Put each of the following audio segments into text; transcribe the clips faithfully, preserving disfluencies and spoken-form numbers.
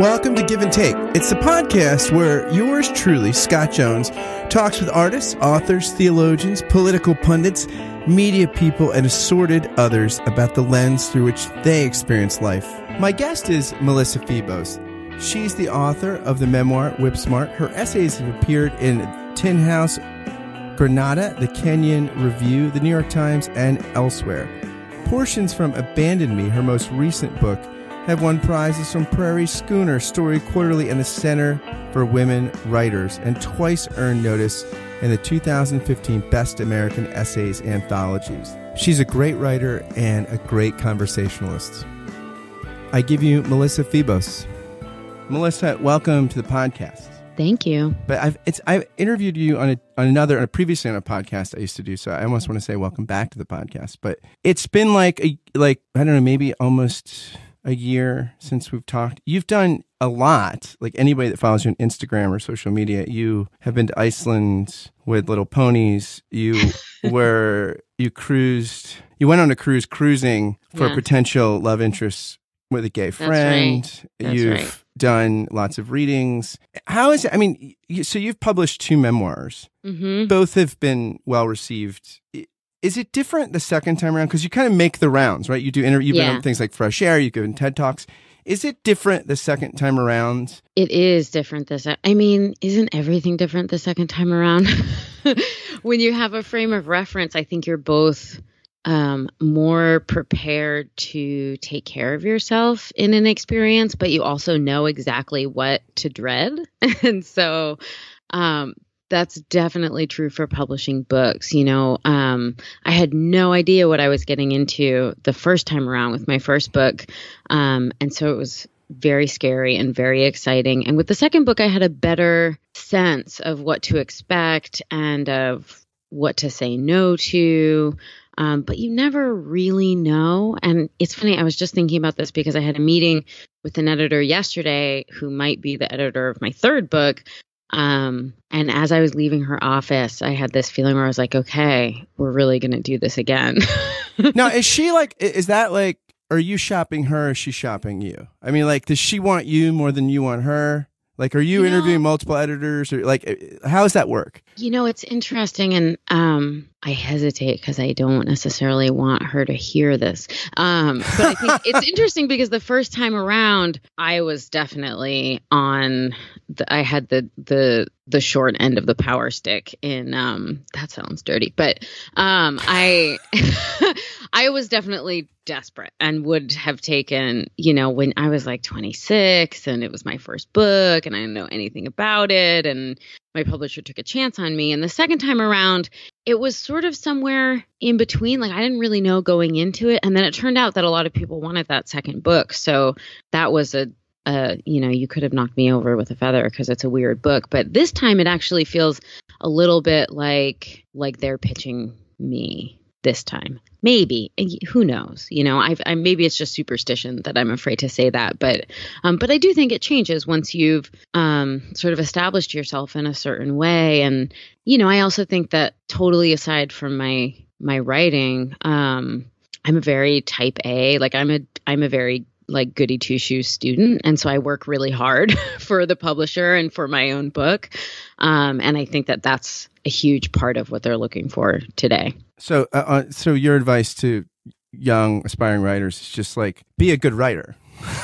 Welcome to Give and Take. It's the podcast where yours truly, Scott Jones, talks with artists, authors, theologians, political pundits, media people, and assorted others about the lens through which they experience life. My guest is Melissa Febos. She's the author of the memoir Whip Smart. Her essays have appeared in Tin House, Granada, the Kenyon Review, the New York Times, and elsewhere. Portions from Abandon Me, her most recent book, have won prizes from Prairie Schooner, Story Quarterly, and the Center for Women Writers, and twice earned notice in the two thousand fifteen Best American Essays Anthologies. She's a great writer and a great conversationalist. I give you Melissa Febos. Melissa, welcome to the podcast. Thank you. But I've it's I interviewed you on, a, on another, on a, previously on a podcast I used to do, so I almost want to say welcome back to the podcast. But it's been like, a, like I don't know, maybe almost a year since we've talked. You've done a lot. Like anybody that follows you on Instagram or social media, you have been to Iceland with little ponies. You were, you cruised, you went on a cruise cruising for yeah. a potential love interest with a gay friend. That's right. That's you've right. done lots of readings. How is it? I mean, you, so you've published two memoirs. Mm-hmm. Both have been well received. Is it different the second time around? Because you kind of make the rounds, right? You do interview yeah. things like Fresh Air, you go in TED Talks. Is it different the second time around? It is different this. I mean, isn't everything different the second time around? When you have a frame of reference, I think you're both um, more prepared to take care of yourself in an experience, but you also know exactly what to dread. And so um that's definitely true for publishing books. You know, um, I had no idea what I was getting into the first time around with my first book. Um, and so it was very scary and very exciting. And with the second book, I had a better sense of what to expect and of what to say no to. Um, but you never really know. And it's funny, I was just thinking about this because I had a meeting with an editor yesterday who might be the editor of my third book. Um, and as I was leaving her office, I had this feeling where I was like, okay, we're really going to do this again. Now, is she like, is that like, are you shopping her? Or is she shopping you? I mean, like, does she want you more than you want her? Like, are you, you interviewing know, multiple editors or like, how does that work? You know, it's interesting. And, um, I hesitate because I don't necessarily want her to hear this. Um, but I think it's interesting because the first time around I was definitely on the, I had the, the, the short end of the power stick in, um, that sounds dirty, but, um, I, I was definitely desperate and would have taken, you know, when I was like twenty-six and it was my first book and I didn't know anything about it. And my publisher took a chance on me. And the second time around, it was sort of somewhere in between. Like I didn't really know going into it. And then it turned out that a lot of people wanted that second book. So that was a, a you know, you could have knocked me over with a feather because it's a weird book. But this time it actually feels a little bit like, like they're pitching me this time. Maybe, who knows? You know, I've, I, maybe it's just superstition that I'm afraid to say that, but, um, but I do think it changes once you've, um, sort of established yourself in a certain way. And, you know, I also think that totally aside from my, my writing, um, I'm a very type A, like I'm a, I'm a very like goody two shoes student. And so I work really hard for the publisher and for my own book. Um, and I think that that's a huge part of what they're looking for today. So, uh, so your advice to young aspiring writers is just like, be a good writer.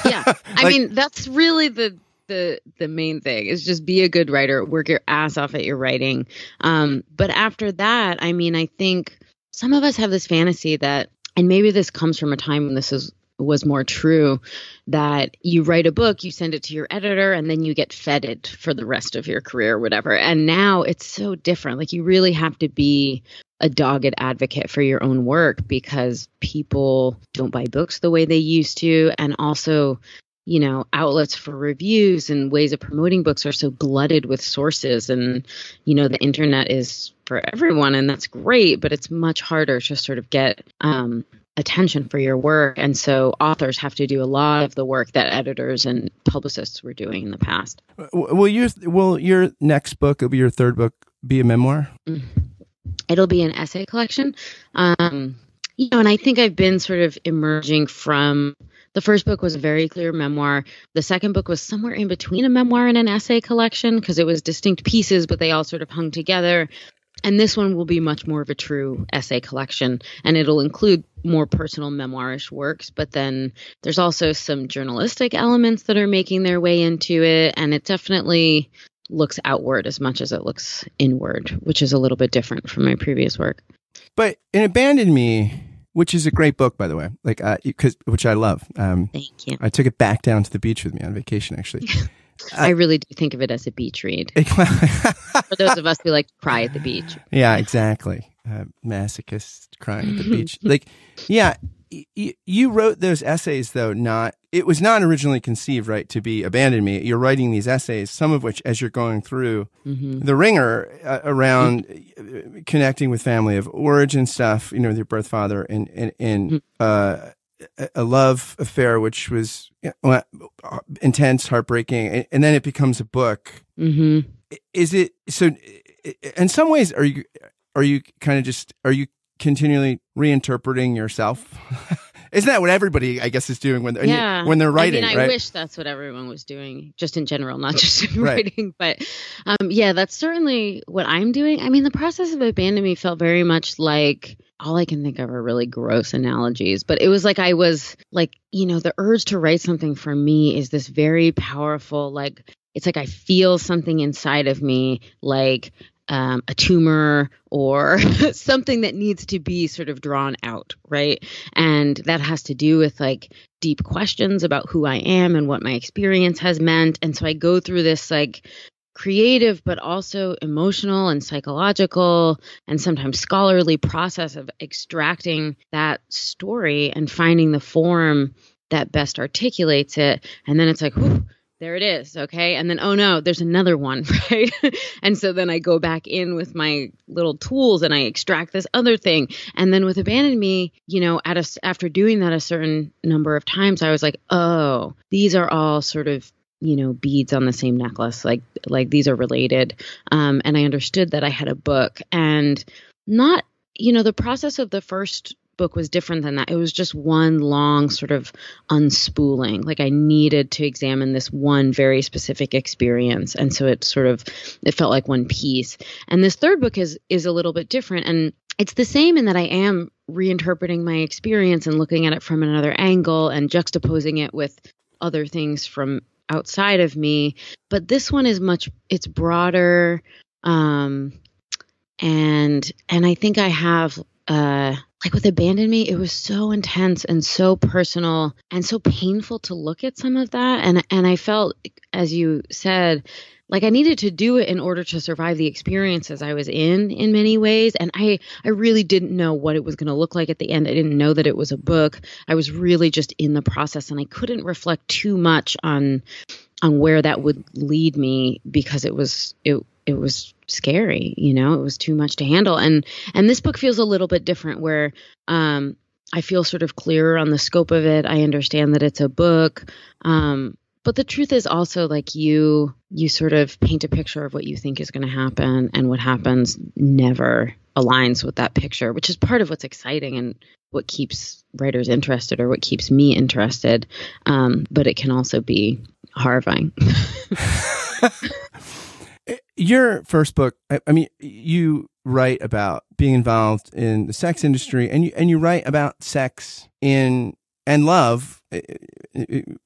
Yeah. like, I mean, that's really the, the, the main thing is just be a good writer, work your ass off at your writing. Um, but after that, I mean, I think some of us have this fantasy that, and maybe this comes from a time when this is, was more true, that you write a book, you send it to your editor, and then you get feted for the rest of your career or whatever. And now it's so different. Like you really have to be a dogged advocate for your own work because people don't buy books the way they used to. And also, you know, outlets for reviews and ways of promoting books are so glutted with sources. And, you know, the internet is for everyone and that's great, but it's much harder to sort of get, um, attention for your work. And so authors have to do a lot of the work that editors and publicists were doing in the past. Will your, will your next book, it'll be your third book, be a memoir? It'll be an essay collection. Um, you know, and I think I've been sort of emerging from The first book was a very clear memoir. The second book was somewhere in between a memoir and an essay collection because it was distinct pieces, but they all sort of hung together. And this one will be much more of a true essay collection, and it'll include more personal memoirish works. But then there's also some journalistic elements that are making their way into it. And it definitely looks outward as much as it looks inward, which is a little bit different from my previous work. But in Abandon Me, which is a great book, by the way, like uh, cause, which I love. Um, Thank you. I took it back down to the beach with me on vacation, actually. Uh, I really do think of it as a beach read. For those of us who like to cry at the beach. Yeah, exactly. Uh, masochists crying at the beach. Like, yeah, y- y- you wrote those essays, though, not, it was not originally conceived, right, to be Abandon Me. You're writing these essays, some of which, as you're going through mm-hmm. the ringer uh, around mm-hmm. connecting with family of origin stuff, you know, with your birth father and, and, and mm-hmm. uh, a love affair, which was intense, heartbreaking, and then it becomes a book. Mm-hmm. Is it so? In some ways, are you are you kind of just are you continually reinterpreting yourself? Isn't that what everybody, I guess, is doing when they're, yeah. when they're writing? I mean, I right? wish that's what everyone was doing, just in general, not just in right. writing. But um, yeah, that's certainly what I'm doing. I mean, the process of Abandon Me felt very much like. All I can think of are really gross analogies, but it was like, I was like, you know, the urge to write something for me is this very powerful, like, it's like, I feel something inside of me, like um, a tumor or something that needs to be sort of drawn out. Right. And that has to do with like deep questions about who I am and what my experience has meant. And so I go through this, like, creative, but also emotional and psychological and sometimes scholarly process of extracting that story and finding the form that best articulates it. And then it's like, whew, there it is. Okay. And then, oh no, there's another one. Right. And so then I go back in with my little tools and I extract this other thing. And then with Abandon Me, you know, at a, after doing that a certain number of times, I was like, oh, these are all sort of you know, beads on the same necklace, like, like these are related. Um, and I understood that I had a book and not, you know, the process of the first book was different than that. It was just one long sort of unspooling. Like I needed to examine this one very specific experience. And so it sort of, it felt like one piece. And this third book is, is a little bit different. And it's the same in that I am reinterpreting my experience and looking at it from another angle and juxtaposing it with other things from outside of me, but this one is much, it's broader. Um, and, and I think I have, uh, like with Abandon Me, it was so intense and so personal and so painful to look at some of that. And, and I felt, as you said, like I needed to do it in order to survive the experiences I was in, in many ways. And I, I really didn't know what it was going to look like at the end. I didn't know that it was a book. I was really just in the process and I couldn't reflect too much on, on where that would lead me because it was, it, it was scary, you know, it was too much to handle. And, and this book feels a little bit different where, um, I feel sort of clearer on the scope of it. I understand that it's a book. Um, But the truth is also like you, you sort of paint a picture of what you think is going to happen and what happens never aligns with that picture, which is part of what's exciting and what keeps writers interested or what keeps me interested. Um, but it can also be horrifying. Your first book, I, I mean, you write about being involved in the sex industry and you, and you write about sex in and love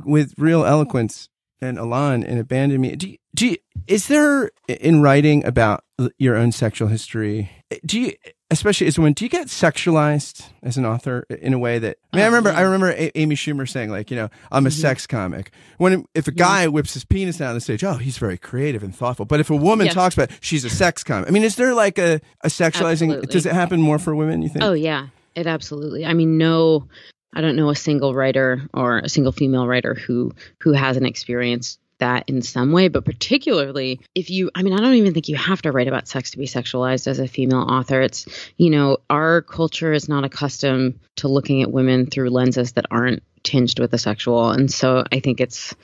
with real eloquence and elan and Abandon Me. Do you, do you, is there in writing about your own sexual history? Do you, especially as a woman, do you get sexualized as an author in a way that? I mean, I remember, I remember a- Amy Schumer saying, like, you know, I'm a mm-hmm. sex comic. When if a guy yeah. whips his penis out on the stage, oh, he's very creative and thoughtful. But if a woman yes. talks about, it, she's a sex comic. I mean, is there like a, a sexualizing? Absolutely. Does it happen more for women? You think? Oh yeah, it absolutely. I mean, no. I don't know a single writer or a single female writer who who hasn't experienced that in some way, but particularly if you, I mean, I don't even think you have to write about sex to be sexualized as a female author. It's, you know, our culture is not accustomed to looking at women through lenses that aren't tinged with the sexual. And so I think it's,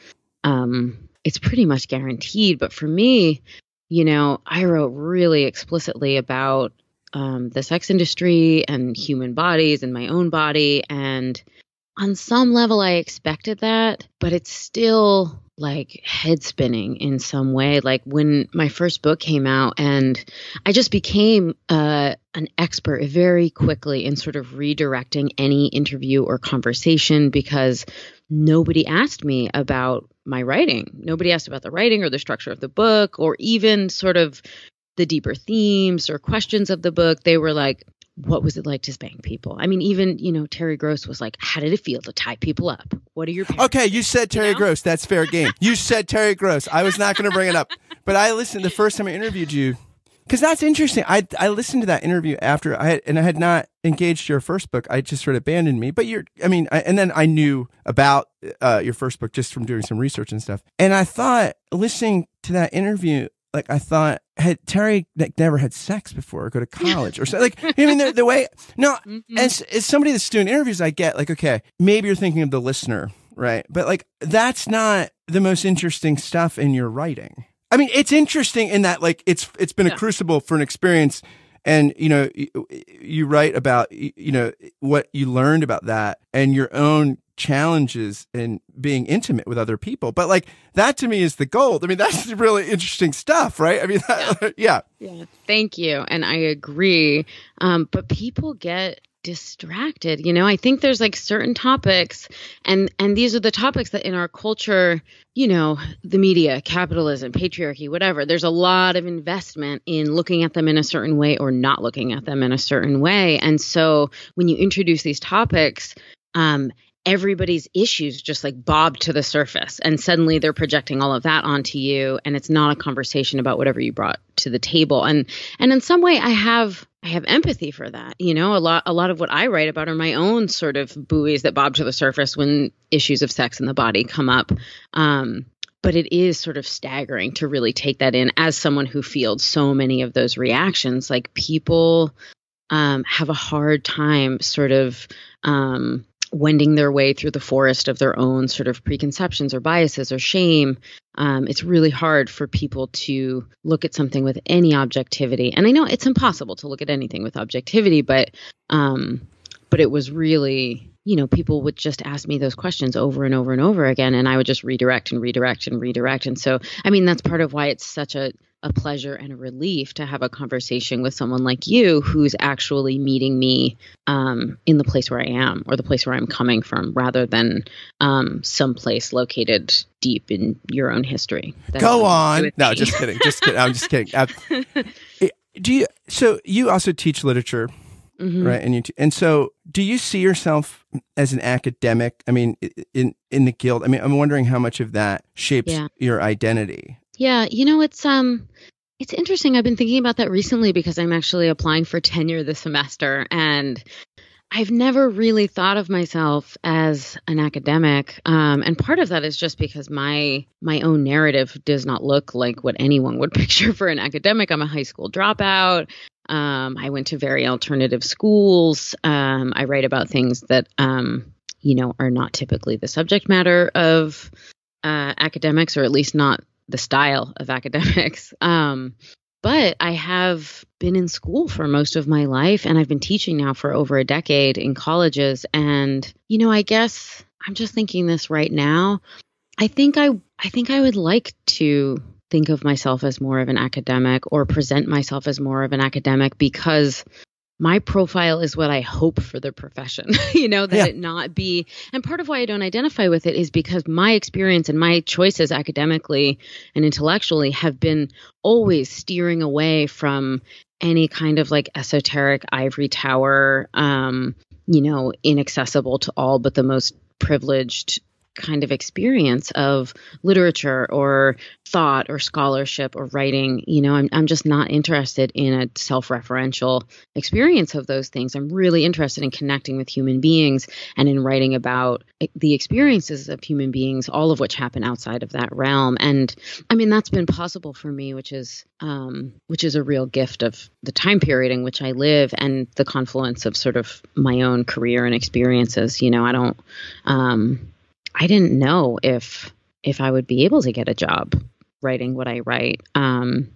um, it's pretty much guaranteed. But for me, you know, I wrote really explicitly about Um, the sex industry and human bodies and my own body. And on some level, I expected that, but it's still like head spinning in some way. Like when my first book came out and I just became uh, an expert very quickly in sort of redirecting any interview or conversation because nobody asked me about my writing. Nobody asked about the writing or the structure of the book or even sort of the deeper themes or questions of the book. They were like, what was it like to spank people? I mean, even, you know, Terry Gross was like, how did it feel to tie people up? What are your parents? Okay, you said Terry you know? Gross. That's fair game. You said Terry Gross. I was not going to bring it up. But I listened the first time I interviewed you, because that's interesting. I I listened to that interview after, I had, and I had not engaged your first book. I just sort of abandoned me. But you're, I mean, I, and then I knew about uh, your first book just from doing some research and stuff. And I thought, listening to that interview, like I thought, had Terry like never had sex before or go to college or so? Like, I mean, the, the way, no, mm-hmm. as, as somebody that's doing interviews, I get like, okay, maybe you're thinking of the listener, right? But like, that's not the most interesting stuff in your writing. I mean, it's interesting in that like, it's, it's been yeah. a crucible for an experience. And, you know, you, you write about, you know, what you learned about that and your own challenges in being intimate with other people. But like that to me is the gold. I mean, that's really interesting stuff, right? I mean, that, yeah. yeah. Yeah. Thank you. And I agree. Um, but people get distracted. You know, I think there's like certain topics and, and these are the topics that in our culture, you know, the media, capitalism, patriarchy, whatever, there's a lot of investment in looking at them in a certain way or not looking at them in a certain way. And so when you introduce these topics, um, everybody's issues just like bob to the surface and suddenly they're projecting all of that onto you. And it's not a conversation about whatever you brought to the table. And, and in some way I have, I have empathy for that. You know, a lot, a lot of what I write about are my own sort of buoys that bob to the surface when issues of sex and the body come up. Um, but it is sort of staggering to really take that in as someone who fields so many of those reactions. Like people, um, have a hard time sort of, um, wending their way through the forest of their own sort of preconceptions or biases or shame. Um, it's really hard for people to look at something with any objectivity. And I know it's impossible to look at anything with objectivity, but um, but it was really, you know, people would just ask me those questions over and over and over again, and I would just redirect and redirect and redirect. And so, I mean, that's part of why it's such a a pleasure and a relief to have a conversation with someone like you who's actually meeting me um, in the place where I am or the place where I'm coming from rather than um, someplace located deep in your own history. Go on. No, me. just kidding. Just kidding. I'm just kidding. I, do you, so you also teach literature, mm-hmm. right? And you, t- and so do you see yourself as an academic? I mean, in, in the guild, I mean, I'm wondering how much of that shapes yeah. your identity. Yeah, you know, it's um, it's interesting. I've been thinking about that recently because I'm actually applying for tenure this semester, and I've never really thought of myself as an academic. Um, and part of that is just because my my own narrative does not look like what anyone would picture for an academic. I'm a high school dropout. Um, I went to very alternative schools. Um, I write about things that um, you know, are not typically the subject matter of uh, academics, or at least not the style of academics. Um, but I have been in school for most of my life, and I've been teaching now for over a decade in colleges. And, you know, I guess I'm just thinking this right now. I think I, I think I would like to think of myself as more of an academic or present myself as more of an academic because my profile is what I hope for the profession, you know, that yeah. it not be. And part of why I don't identify with it is because my experience and my choices academically and intellectually have been always steering away from any kind of like esoteric ivory tower, um, you know, inaccessible to all but the most privileged kind of experience of literature or thought or scholarship or writing. You know, I'm I'm just not interested in a self-referential experience of those things. I'm really interested in connecting with human beings and in writing about the experiences of human beings, all of which happen outside of that realm. And I mean, that's been possible for me, which is um, which is a real gift of the time period in which I live and the confluence of sort of my own career and experiences. You know, I don't um, I didn't know if if I would be able to get a job writing what I write, um,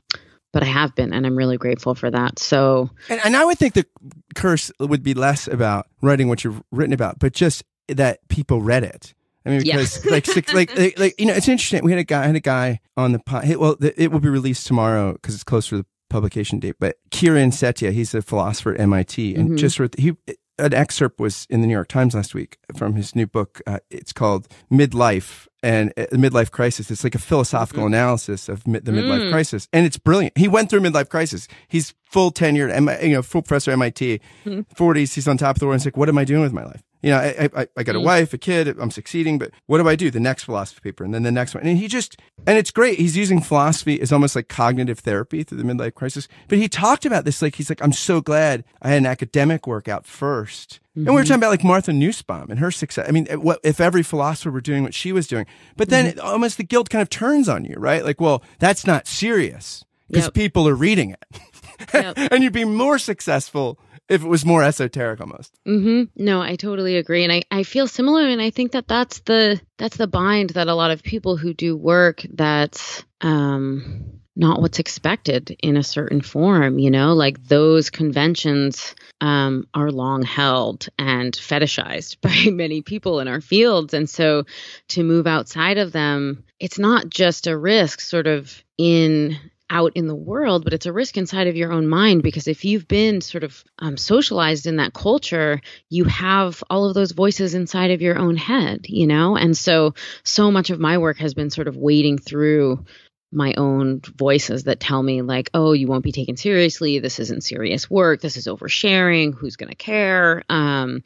but I have been, and I'm really grateful for that. So, and, and I would think the curse would be less about writing what you've written about, but just that people read it. I mean, because yeah. like, six, like, like, like, you know, it's interesting. We had a guy, I had a guy on the pod. Well, the, it will be released tomorrow because it's close to the publication date. But Kieran Setia, he's a philosopher at M I T, and mm-hmm. just wrote he an excerpt was in the New York Times last week from his new book. Uh, it's called Midlife and uh, the Midlife Crisis. It's like a philosophical mm-hmm. analysis of mid, the midlife mm. crisis, and it's brilliant. He went through midlife crisis. He's full tenured, you know, full professor at M I T, mm-hmm. forties. He's on top of the world. He's like, what am I doing with my life? You know, I, I, I got a wife, a kid, I'm succeeding, but what do I do? The next philosophy paper and then the next one. And he just, and it's great. He's using philosophy as almost like cognitive therapy through the midlife crisis. But he talked about this, like, he's like, I'm so glad I had an academic workout first. Mm-hmm. And we were talking about like Martha Nussbaum and her success. I mean, what if every philosopher were doing what she was doing? But then mm-hmm. it, almost the guilt kind of turns on you, right? Like, well, that's not serious because yep. people are reading it. Yep. And you'd be more successful if it was more esoteric almost. Mm-hmm. No, I totally agree. And I, I feel similar. And I think that that's the, that's the bind that a lot of people who do work that's um, not what's expected in a certain form, you know, like those conventions um, are long held and fetishized by many people in our fields. And so to move outside of them, it's not just a risk sort of in out in the world, but it's a risk inside of your own mind, because if you've been sort of um, socialized in that culture, you have all of those voices inside of your own head, you know? And so, so much of my work has been sort of wading through my own voices that tell me like, oh, you won't be taken seriously. This isn't serious work. This is oversharing. Who's going to care? Um,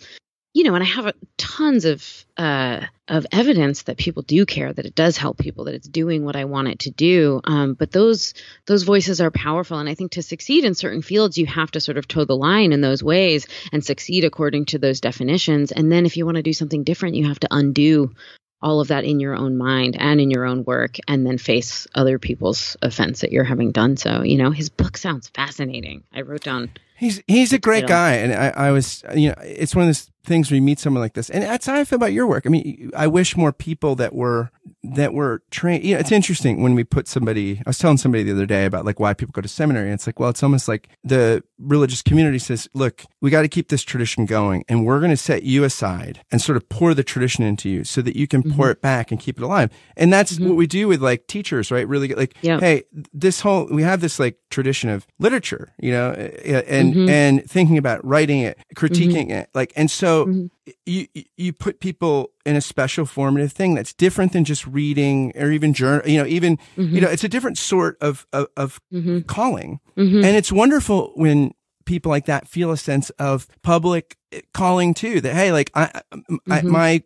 you know, and I have tons of, uh, of evidence that people do care, that it does help people, that it's doing what I want it to do. Um, but those, those voices are powerful. And I think to succeed in certain fields, you have to sort of toe the line in those ways and succeed according to those definitions. And then if you want to do something different, you have to undo all of that in your own mind and in your own work, and then face other people's offense that you're having done so. You know, his book sounds fascinating. I wrote down. He's he's a great guy, and I, I was, you know, it's one of those things where you meet someone like this, and that's how I feel about your work. I mean, I wish more people that were that were trained. You know, it's interesting when we put somebody. I was telling somebody the other day about like why people go to seminary, and it's like, well, it's almost like the religious community says, look, we got to keep this tradition going, and we're going to set you aside and sort of pour the tradition into you, so that you can mm-hmm. pour it back and keep it alive. And that's mm-hmm. what we do with like teachers, right? Really, like, yep. hey, this whole we have this like tradition of literature, you know, and. Mm-hmm. and thinking about writing it, critiquing mm-hmm. it, like, and so mm-hmm. you you put people in a special formative thing that's different than just reading or even journal, you know, even mm-hmm. you know, it's a different sort of of, of mm-hmm. calling, mm-hmm. and it's wonderful when people like that feel a sense of public calling too. That hey, like I, mm-hmm. I my.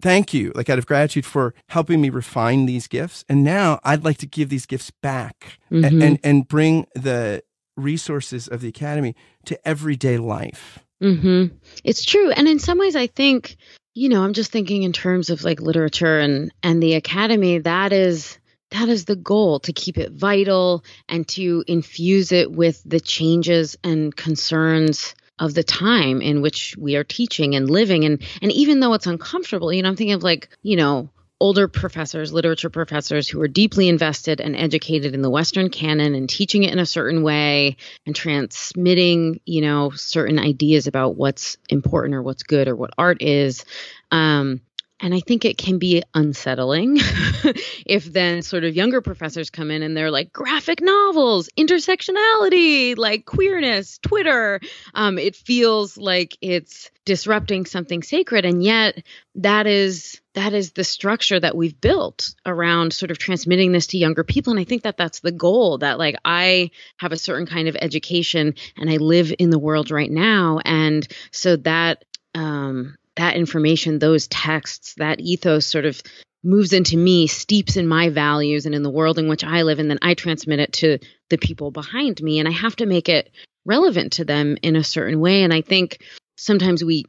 Thank you, like out of gratitude for helping me refine these gifts, and now I'd like to give these gifts back mm-hmm. and, and and bring the resources of the academy to everyday life. Mm-hmm. It's true. And in some ways, I think, you know, I'm just thinking in terms of like literature and, and the academy, that is, that is the goal, to keep it vital and to infuse it with the changes and concerns of the time in which we are teaching and living. And, and even though it's uncomfortable, you know, I'm thinking of like, you know, older professors, literature professors who are deeply invested and educated in the Western canon and teaching it in a certain way and transmitting, you know, certain ideas about what's important or what's good or what art is. Um, and I think it can be unsettling if then sort of younger professors come in and they're like graphic novels, intersectionality, like queerness, Twitter. Um, it feels like it's disrupting something sacred. And yet that is that is the structure that we've built around sort of transmitting this to younger people. And I think that that's the goal, that like I have a certain kind of education and I live in the world right now. And so that um, that information, those texts, that ethos sort of moves into me, steeps in my values and in the world in which I live. And then I transmit it to the people behind me, and I have to make it relevant to them in a certain way. And I think sometimes we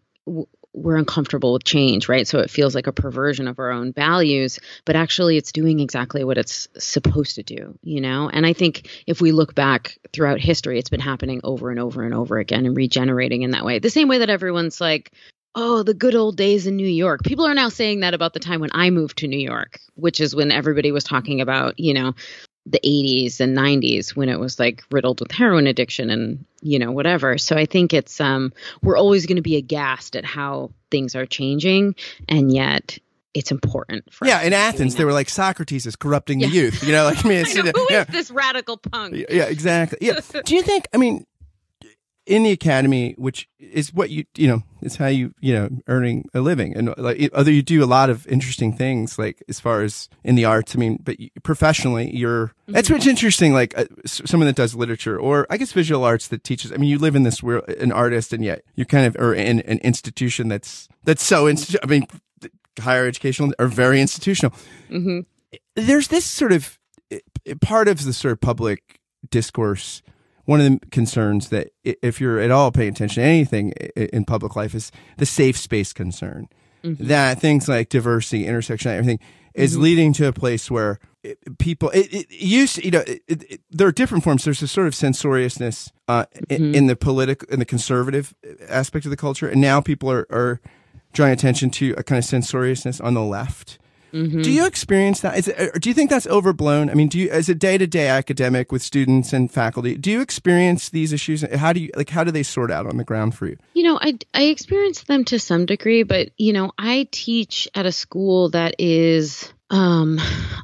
we're uncomfortable with change, right? So it feels like a perversion of our own values, but actually it's doing exactly what it's supposed to do, you know? And I think if we look back throughout history, it's been happening over and over and over again and regenerating in that way. The same way that everyone's like, oh, the good old days in New York. People are now saying that about the time when I moved to New York, which is when everybody was talking about, you know, the eighties and nineties when it was like riddled with heroin addiction and, you know, whatever. So I think it's, um, we're always going to be aghast at how things are changing. And yet it's important. For yeah. us in Athens, they that. were like, Socrates is corrupting yeah. the youth, you know, like, I mean, I know, who yeah. is this radical punk? Yeah, exactly. Yeah. Do you think, I mean, in the academy, which is what you, you know, it's how you, you know, earning a living. And like, although you do a lot of interesting things, like as far as in the arts, I mean, but you, professionally, you're, mm-hmm. that's what's interesting. Like uh, someone that does literature or I guess visual arts that teaches, I mean, you live in this world, an artist, and yet you're kind of, or in an institution that's, that's so, inst- I mean, higher educational or very institutional. Mm-hmm. There's this sort of part of the sort of public discourse. One of the concerns that if you're at all paying attention to anything in public life is the safe space concern, mm-hmm. that things like diversity, intersectionality, everything is mm-hmm. leading to a place where people it, it used to, you know, it, it, there are different forms. There's a sort of censoriousness uh, mm-hmm. in the political, in the conservative aspect of the culture. And now people are, are drawing attention to a kind of censoriousness on the left. Mm-hmm. Do you experience that? Is it, or do you think that's overblown? I mean, do you, as a day-to-day academic with students and faculty, do you experience these issues? How do you, like, how do they sort out on the ground for you? You know, I, I experience them to some degree, but, you know, I teach at a school that is, um,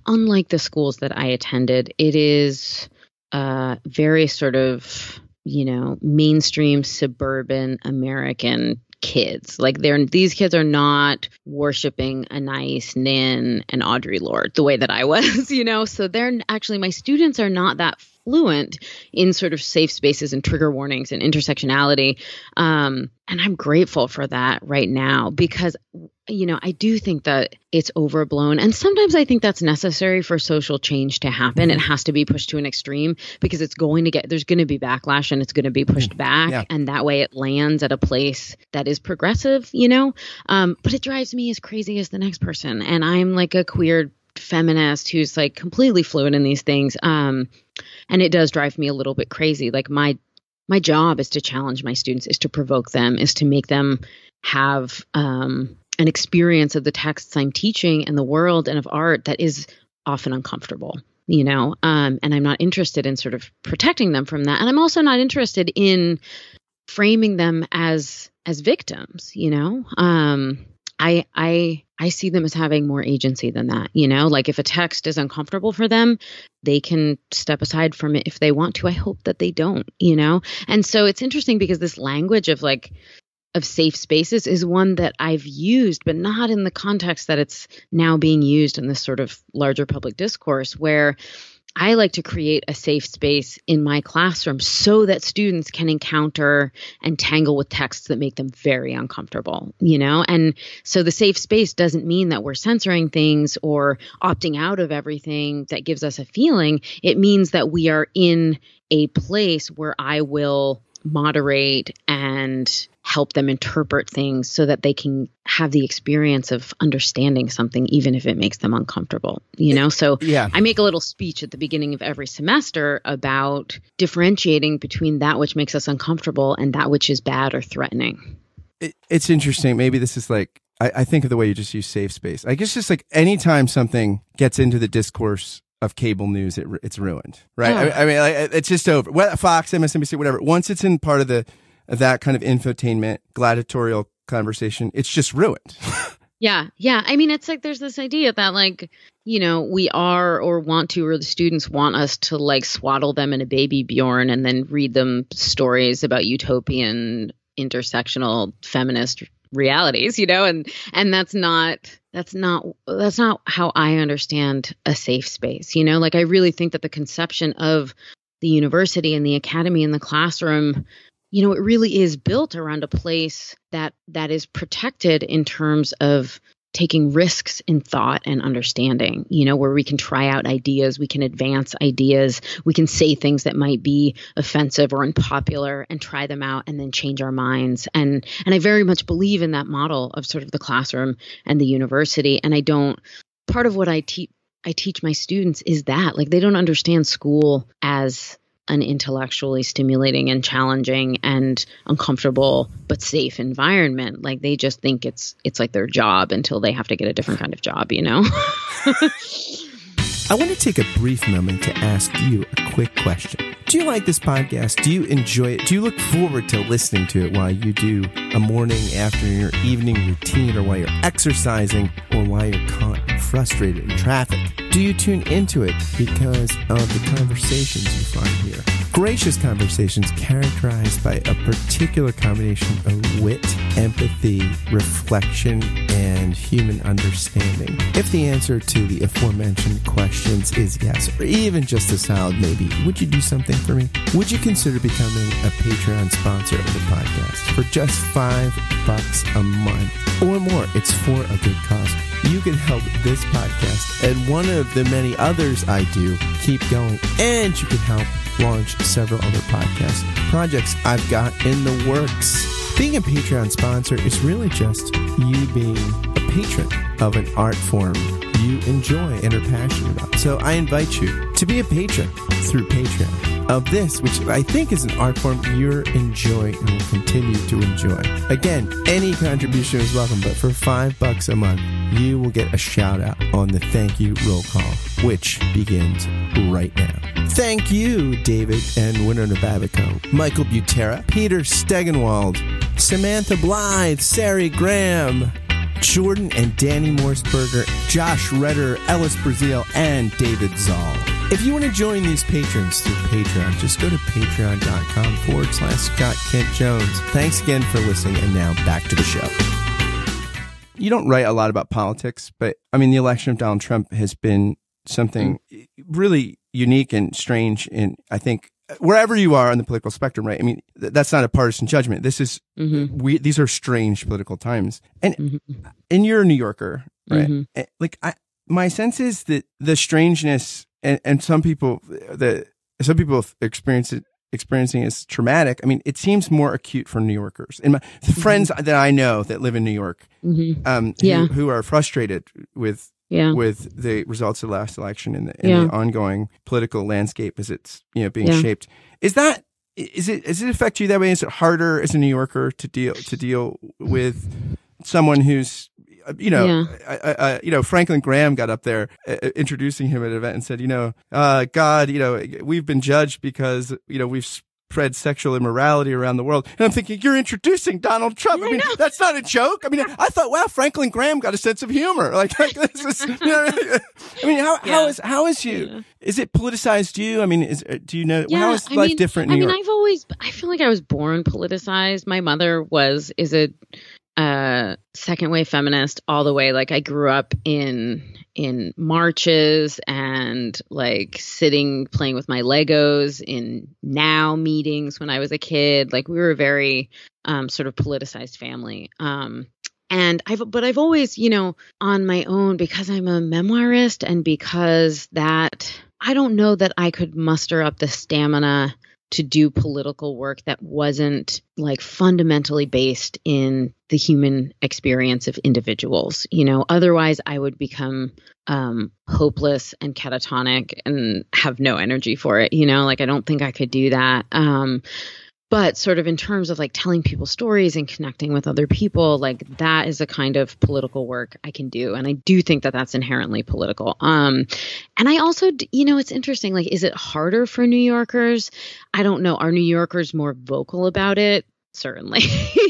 unlike the schools that I attended, it is uh, very sort of, you know, mainstream suburban American kids. Like, they're, these kids are not worshiping Anais Nin and Audre Lorde the way that I was, you know? So they're actually, my students are not that fluent in sort of safe spaces and trigger warnings and intersectionality. Um, and I'm grateful for that right now because, you know, I do think that it's overblown. And sometimes I think that's necessary for social change to happen. It has to be pushed to an extreme because it's going to get, there's going to be backlash and it's going to be pushed back. Yeah. And that way it lands at a place that is progressive, you know, um, but it drives me as crazy as the next person. And I'm like a queer feminist who's like completely fluent in these things. Um, and it does drive me a little bit crazy. Like my, my job is to challenge my students, is to provoke them, is to make them have um, an experience of the texts I'm teaching and the world and of art that is often uncomfortable, you know? Um, and I'm not interested in sort of protecting them from that. And I'm also not interested in framing them as, as victims, you know? Um, I, I, I see them as having more agency than that, you know, like if a text is uncomfortable for them, they can step aside from it if they want to. I hope that they don't, you know? And so it's interesting because this language of like, of safe spaces is one that I've used, but not in the context that it's now being used in this sort of larger public discourse where I like to create a safe space in my classroom so that students can encounter and tangle with texts that make them very uncomfortable, you know? And so the safe space doesn't mean that we're censoring things or opting out of everything that gives us a feeling. It means that we are in a place where I will moderate and help them interpret things so that they can have the experience of understanding something, even if it makes them uncomfortable, you know? So yeah. I make a little speech at the beginning of every semester about differentiating between that which makes us uncomfortable and that which is bad or threatening. It, it's interesting. Maybe this is like, I, I think of the way you just use safe space. I guess just like anytime something gets into the discourse of cable news, it, it's ruined, right? Yeah. I, I mean, like, it's just over. Fox, M S N B C, whatever. Once it's in part of the, of that kind of infotainment, gladiatorial conversation, it's just ruined. Yeah. Yeah. I mean, it's like, there's this idea that like, you know, we are or want to, or the students want us to like swaddle them in a baby Bjorn and then read them stories about utopian, intersectional, feminist realities, you know, and, and that's not, that's not, that's not how I understand a safe space, you know, like I really think that the conception of the university and the academy and the classroom, you know, it really is built around a place that that is protected in terms of taking risks in thought and understanding, you know, where we can try out ideas, we can advance ideas, we can say things that might be offensive or unpopular and try them out and then change our minds. And and I very much believe in that model of sort of the classroom and the university. And I don't, part of what I teach, I teach my students is that like they don't understand school as an intellectually stimulating and challenging and uncomfortable but safe environment. Like they just think it's it's like their job until they have to get a different kind of job, you know? I want to take a brief moment to ask you a quick question. Do you like this podcast? Do you enjoy it? Do you look forward to listening to it while you do a morning, afternoon, or evening routine, or while you're exercising, or while you're caught frustrated in traffic? Do you tune into it because of the conversations you find here? Gracious conversations characterized by a particular combination of wit, empathy, reflection, and human understanding. If the answer to the aforementioned questions is yes, or even just a solid maybe, would you do something for me? Would you consider becoming a Patreon sponsor of the podcast for just five bucks a month or more? It's for a good cause. You can help this podcast and one of the many others I do keep going, and you can help launch several other podcast projects I've got in the works. Being a Patreon sponsor is really just you being a patron of an art form you enjoy and are passionate about. So I invite you to be a patron through Patreon of this, which I think is an art form you're enjoying and will continue to enjoy. Again, any contribution is welcome, but for five bucks a month, you will get a shout out on the thank you roll call, which begins right now. Thank you, David and Winona Babico, Michael Butera, Peter Stegenwald, Samantha Blythe, Sari Graham, Jordan and Danny Morseberger, Josh Redder, Ellis Brazil, and David Zoll. If you want to join these patrons through Patreon, just go to patreon.com forward slash Scott Kent Jones. Thanks again for listening, and now back to the show. You don't write a lot about politics, but I mean, the election of Donald Trump has been something really unique and strange, and I think wherever you are on the political spectrum, right? I mean, th- that's not a partisan judgment. This is mm-hmm. we; these are strange political times, and mm-hmm. and you're a New Yorker, right? Mm-hmm. Like, I, my sense is that the strangeness, and, and some people the some people experience it experiencing is traumatic. I mean, it seems more acute for New Yorkers. And my mm-hmm. friends that I know that live in New York, mm-hmm. um, who, yeah. who are frustrated with. Yeah. With the results of the last election and the, and yeah. the ongoing political landscape as it's, you know, being yeah. shaped. Is that is it does it affect you that way? Is it harder as a New Yorker to deal to deal with someone who's, you know, yeah. I, I, I, you know, Franklin Graham got up there uh, introducing him at an event and said, you know, uh, God, you know, we've been judged because, you know, we've spread sexual immorality around the world. And I'm thinking, you're introducing Donald Trump. I mean, that's not a joke. I mean, I thought, wow, Franklin Graham got a sense of humor. Like, like this is, you know, I mean, how, yeah. how is, how is you, yeah. is it politicized you? I mean, is, do you know, yeah, how is I life mean, different in New I mean, York? I've always, I feel like I was born politicized. My mother was, is a uh, second wave feminist all the way. Like, I grew up in, in marches and like sitting playing with my Legos in NOW meetings when I was a kid. Like, we were a very um, sort of politicized family. Um, and I've, but I've always, you know, on my own, because I'm a memoirist and because that, I don't know that I could muster up the stamina to do political work that wasn't like fundamentally based in the human experience of individuals, you know, otherwise I would become um, hopeless and catatonic and have no energy for it. You know, like, I don't think I could do that. Um, but sort of in terms of like telling people stories and connecting with other people, like, that is a kind of political work I can do. And I do think that that's inherently political. Um, and I also, you know, it's interesting, like, is it harder for New Yorkers? I don't know. Are New Yorkers more vocal about it? Certainly,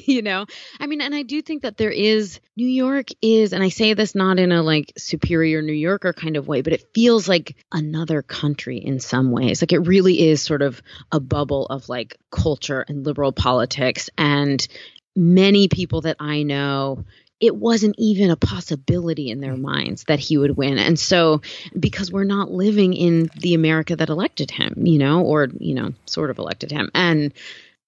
you know, I mean, and I do think that there is, New York is, and I say this not in a like superior New Yorker kind of way, but it feels like another country in some ways. Like, it really is sort of a bubble of like culture and liberal politics. And many people that I know, it wasn't even a possibility in their minds that he would win. And so, because we're not living in the America that elected him, you know, or, you know, sort of elected him. And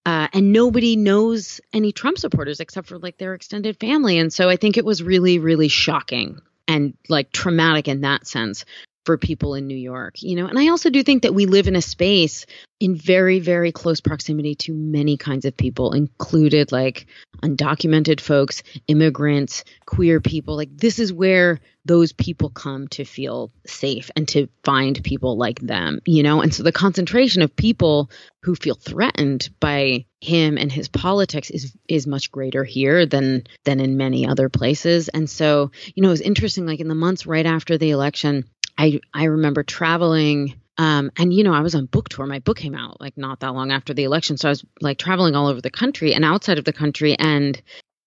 Uh, and nobody knows any Trump supporters except for like their extended family. And so I think it was really, really shocking and like traumatic in that sense for people in New York, you know. And I also do think that we live in a space in very, very close proximity to many kinds of people, included like undocumented folks, immigrants, queer people. Like, this is where those people come to feel safe and to find people like them, you know. And so the concentration of people who feel threatened by him and his politics is is much greater here than than in many other places. And so, you know, it was interesting, like in the months right after the election, I, I remember traveling, um, and, you know, I was on book tour. My book came out like not that long after the election. So I was like traveling all over the country and outside of the country. And,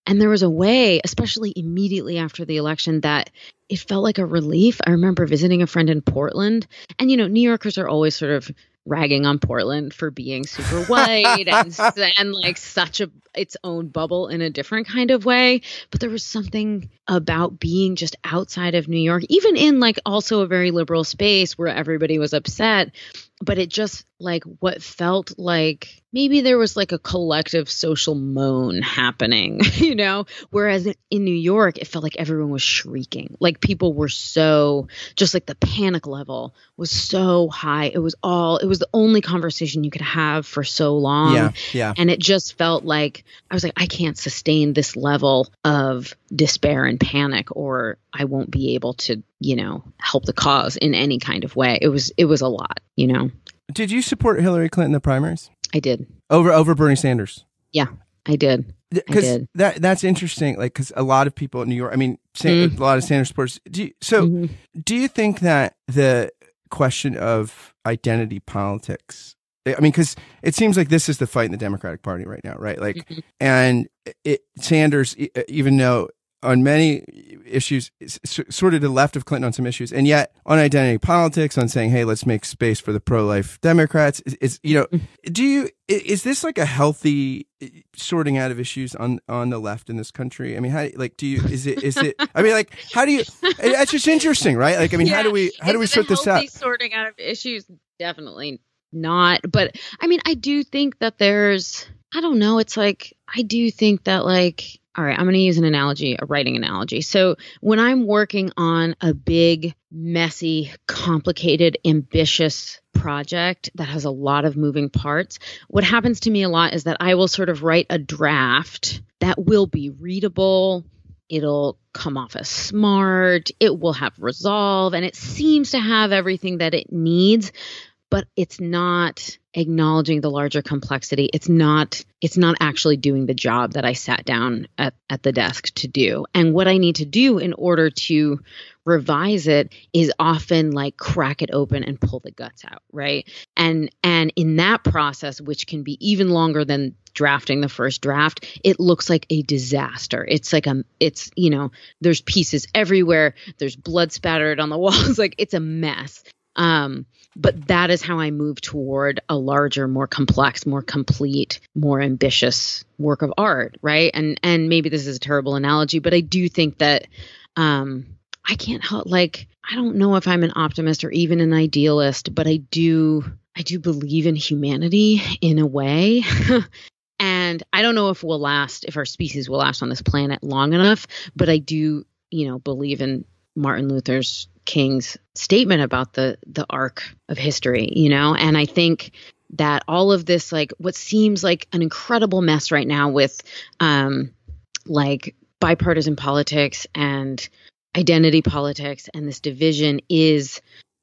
and there was a way, especially immediately after the election, that it felt like a relief. I remember visiting a friend in Portland, and, you know, New Yorkers are always sort of ragging on Portland for being super white and, and like such a its own bubble in a different kind of way. But there was something about being just outside of New York, even in like also a very liberal space where everybody was upset. But it just like what felt like maybe there was like a collective social moan happening, you know, whereas in New York, it felt like everyone was shrieking, like people were so just like the panic level was so high. It was all it was the only conversation you could have for so long. Yeah, yeah. And it just felt like I was like, I can't sustain this level of despair and panic, or I won't be able to, you know, help the cause in any kind of way. It was it was a lot, you know. Did you support Hillary Clinton in the primaries? I did. Over over Bernie Sanders? Yeah, I did. Because that that's interesting, like, because a lot of people in New York, I mean, San, mm. a lot of Sanders supporters. Do you, so mm-hmm. do you think that the question of identity politics, I mean, because it seems like this is the fight in the Democratic Party right now, right? Like, mm-hmm. and it, Sanders, even though on many issues, sort of to the left of Clinton on some issues, and yet on identity politics, on saying, hey, let's make space for the pro-life Democrats. It's, you know, do you, is this like a healthy sorting out of issues on, on the left in this country? I mean, how, like, do you, is it, is it, I mean, like, how do you, that's just interesting, right? Like, I mean, yeah. how do we, how do we sort this out? Sorting out of issues, definitely not. But I mean, I do think that there's, I don't know, it's like, I do think that like, all right, I'm going to use an analogy, a writing analogy. So when I'm working on a big, messy, complicated, ambitious project that has a lot of moving parts, what happens to me a lot is that I will sort of write a draft that will be readable. It'll come off as smart. It will have resolve. And it seems to have everything that it needs. But it's not acknowledging the larger complexity. It's not it's not actually doing the job that I sat down at, at the desk to do. And what I need to do in order to revise it is often like crack it open and pull the guts out, right? And and in that process, which can be even longer than drafting the first draft, it looks like a disaster. It's like a, it's, you know, there's pieces everywhere. There's blood spattered on the walls. Like it's a mess. Um, but that is how I move toward a larger, more complex, more complete, more ambitious work of art, right? And and maybe this is a terrible analogy, but I do think that um, I can't help, like, I don't know if I'm an optimist or even an idealist, but I do I do believe in humanity in a way. And I don't know if we'll last, if our species will last on this planet long enough, but I do, you know, believe in Martin Luther's King's statement about the the arc of history, you know, and I think that all of this, like what seems like an incredible mess right now with um, like bipartisan politics and identity politics and this division is,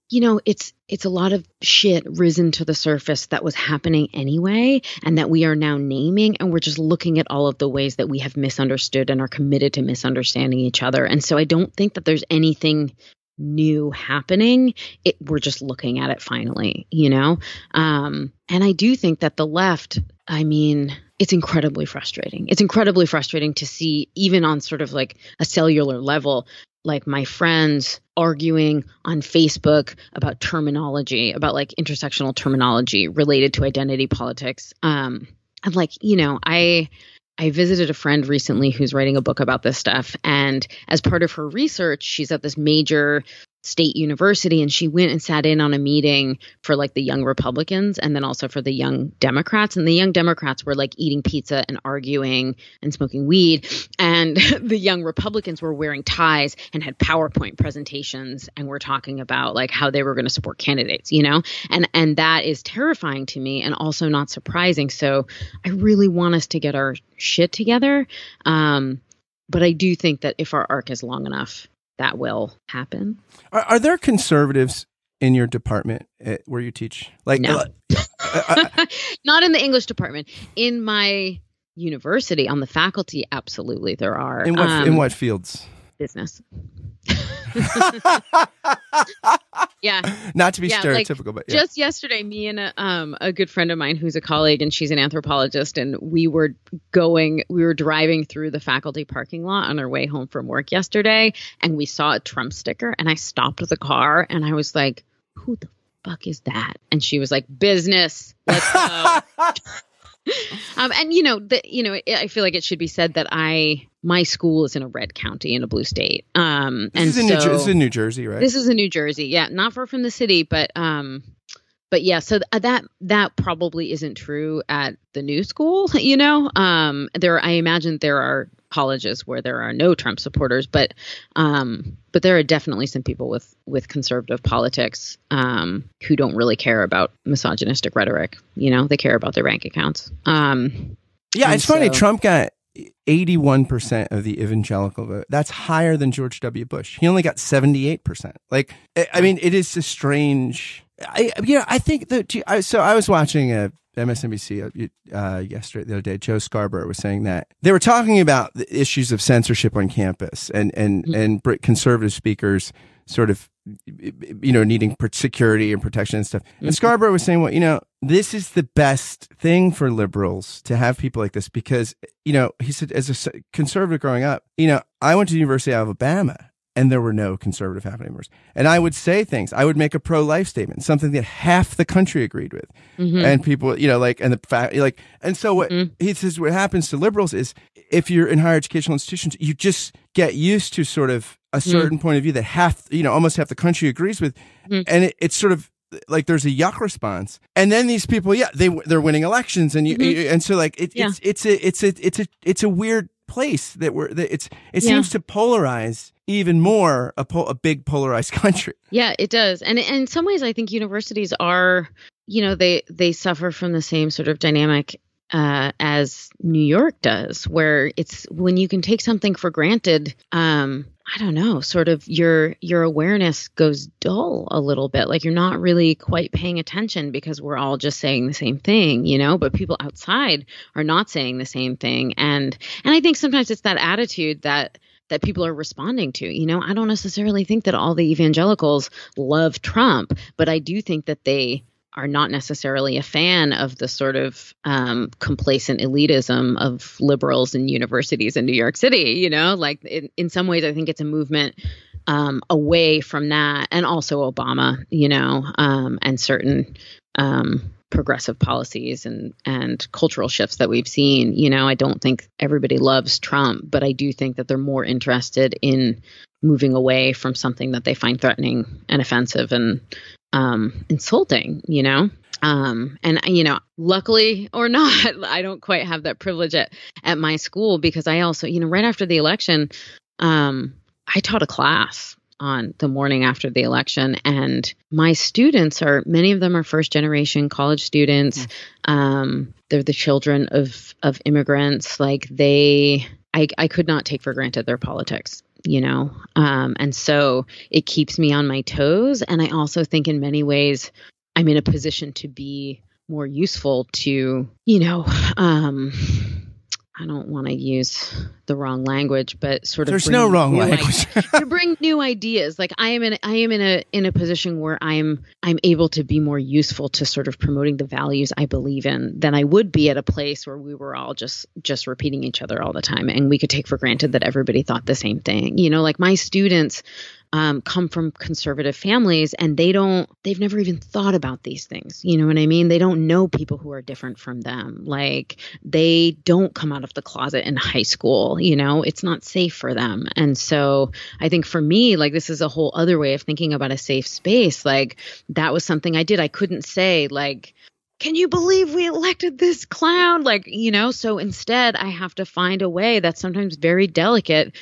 you know, it's it's a lot of shit risen to the surface that was happening anyway, and that we are now naming, and we're just looking at all of the ways that we have misunderstood and are committed to misunderstanding each other. And so I don't think that there's anything new happening. It, we're just looking at it finally, you know? Um, and I do think that the left, I mean, it's incredibly frustrating. It's incredibly frustrating to see, even on sort of like a cellular level, like my friends arguing on Facebook about terminology, about like intersectional terminology related to identity politics. Um, and like, you know, I... I visited a friend recently who's writing a book about this stuff. And as part of her research, she's at this major state university, and she went and sat in on a meeting for like the young Republicans and then also for the young Democrats. And the young Democrats were like eating pizza and arguing and smoking weed. And the young Republicans were wearing ties and had PowerPoint presentations and were talking about like how they were going to support candidates, you know, and, and that is terrifying to me and also not surprising. So I really want us to get our shit together. Um, but I do think that if our arc is long enough, that will happen. Are, are there conservatives in your department at, where you teach? Like, no. uh, I, I, Not in the English department. In my university, on the faculty, absolutely there are. In what, um, in what fields? business. Yeah. Not to be yeah, stereotypical, like, but yeah. Just yesterday, me and a, um, a good friend of mine who's a colleague, and she's an anthropologist, and we were going, we were driving through the faculty parking lot on our way home from work yesterday, and we saw a Trump sticker, and I stopped the car, and I was like, who the fuck is that? And she was like, business, let's go. Um, and, you know, the, you know, it, I feel like it should be said that I my school is in a red county in a blue state. Um, this, and is in so, New Jer- this is in New Jersey, right? This is in New Jersey. Yeah. Not far from the city. But um, but yeah, so th- that that probably isn't true at the new school. You know, um, there I imagine there are colleges where there are no Trump supporters. But um, but there are definitely some people with with conservative politics um, who don't really care about misogynistic rhetoric. You know, they care about their bank accounts. Um, yeah, it's so funny. Trump got eighty-one percent of the evangelical vote. That's higher than George W. Bush. He only got seventy-eight percent. Like, I mean, it is a strange. I you know, I think that. So I was watching a M S N B C uh, yesterday, the other day. Joe Scarborough was saying that they were talking about the issues of censorship on campus and and mm-hmm. and conservative speakers sort of, you know, needing security and protection and stuff. And mm-hmm. Scarborough was saying, well, you know, this is the best thing for liberals to have people like this, because, you know, he said, as a conservative growing up, you know, I went to the University of Alabama and there were no conservative faculty members. And I would say things, I would make a pro-life statement, something that half the country agreed with. Mm-hmm. And people, you know, like, and the fact, like, and so what mm-hmm. he says, what happens to liberals is if you're in higher educational institutions, you just get used to sort of a certain mm. point of view that half, you know, almost half the country agrees with. Mm. And it, it's sort of like there's a yuck response. And then these people, yeah, they, they're winning elections. And you, mm-hmm. you and so like, it, yeah. it's, it's a, it's a, it's a, it's a weird place that we're, that it's, it yeah. seems to polarize even more a, po- a big polarized country. Yeah, it does. And, and in some ways, I think universities are, you know, they, they suffer from the same sort of dynamic Uh, as New York does, where it's when you can take something for granted, um, I don't know, sort of your your awareness goes dull a little bit. Like you're not really quite paying attention because we're all just saying the same thing, you know, but people outside are not saying the same thing. And and I think sometimes it's that attitude that that people are responding to. You know, I don't necessarily think that all the evangelicals love Trump, but I do think that they are not necessarily a fan of the sort of um, complacent elitism of liberals and universities in New York City. You know, like in, in some ways, I think it's a movement um, away from that, and also Obama, you know, um, and certain um, progressive policies and, and cultural shifts that we've seen. You know, I don't think everybody loves Trump, but I do think that they're more interested in moving away from something that they find threatening and offensive and um, insulting, you know? Um, and, you know, luckily or not, I don't quite have that privilege at, at my school, because I also, you know, right after the election, um, I taught a class on the morning after the election, and my students are, many of them are first generation college students. Um, they're the children of, of immigrants. Like they, I, I could not take for granted their politics, you know, um, and so it keeps me on my toes. And I also think in many ways, I'm in a position to be more useful to, you know, um, I don't want to use the wrong language, but sort of there's no wrong language I- to bring new ideas. Like I am in, I am in a, in a position where I'm, I'm able to be more useful to sort of promoting the values I believe in than I would be at a place where we were all just, just repeating each other all the time. And we could take for granted that everybody thought the same thing, you know, like my students um, come from conservative families, and they don't, they've never even thought about these things. You know what I mean? They don't know people who are different from them. Like they don't come out of the closet in high school, you know, it's not safe for them. And so I think for me, like, this is a whole other way of thinking about a safe space. Like that was something I did. I couldn't say like, can you believe we elected this clown? Like, you know, so instead I have to find a way that's sometimes very delicate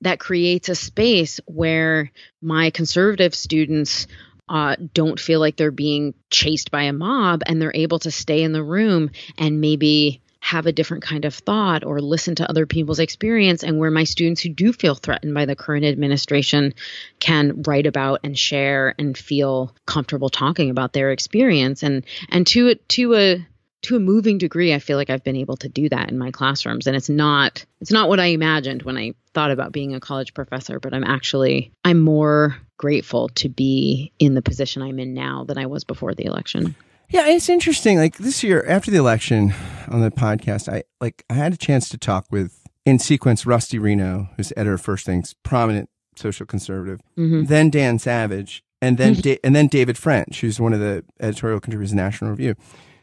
that creates a space where my conservative students uh, don't feel like they're being chased by a mob, and they're able to stay in the room and maybe have a different kind of thought or listen to other people's experience, and where my students who do feel threatened by the current administration can write about and share and feel comfortable talking about their experience. And, and to, to a, to a moving degree, I feel like I've been able to do that in my classrooms. And it's not, it's not what I imagined when I thought about being a college professor, but I'm actually, I'm more grateful to be in the position I'm in now than I was before the election. Yeah, it's interesting. Like this year, after the election on the podcast, I like I had a chance to talk with, in sequence, Rusty Reno, who's editor of First Things, prominent social conservative, mm-hmm. then Dan Savage, and then da- and then David French, who's one of the editorial contributors to National Review.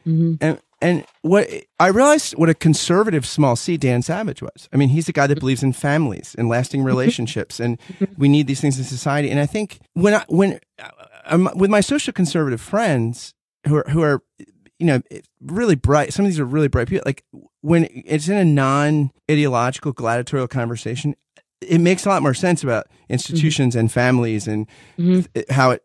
Mm-hmm. And and what I realized what a conservative small C Dan Savage was. I mean, he's the guy that believes in families and lasting relationships, and we need these things in society. And I think when I, when I'm with my social conservative friends who are who are you know really bright, some of these are really bright people. Like when it's in a non-ideological gladiatorial conversation, it makes a lot more sense about institutions mm-hmm. and families and mm-hmm. th- how it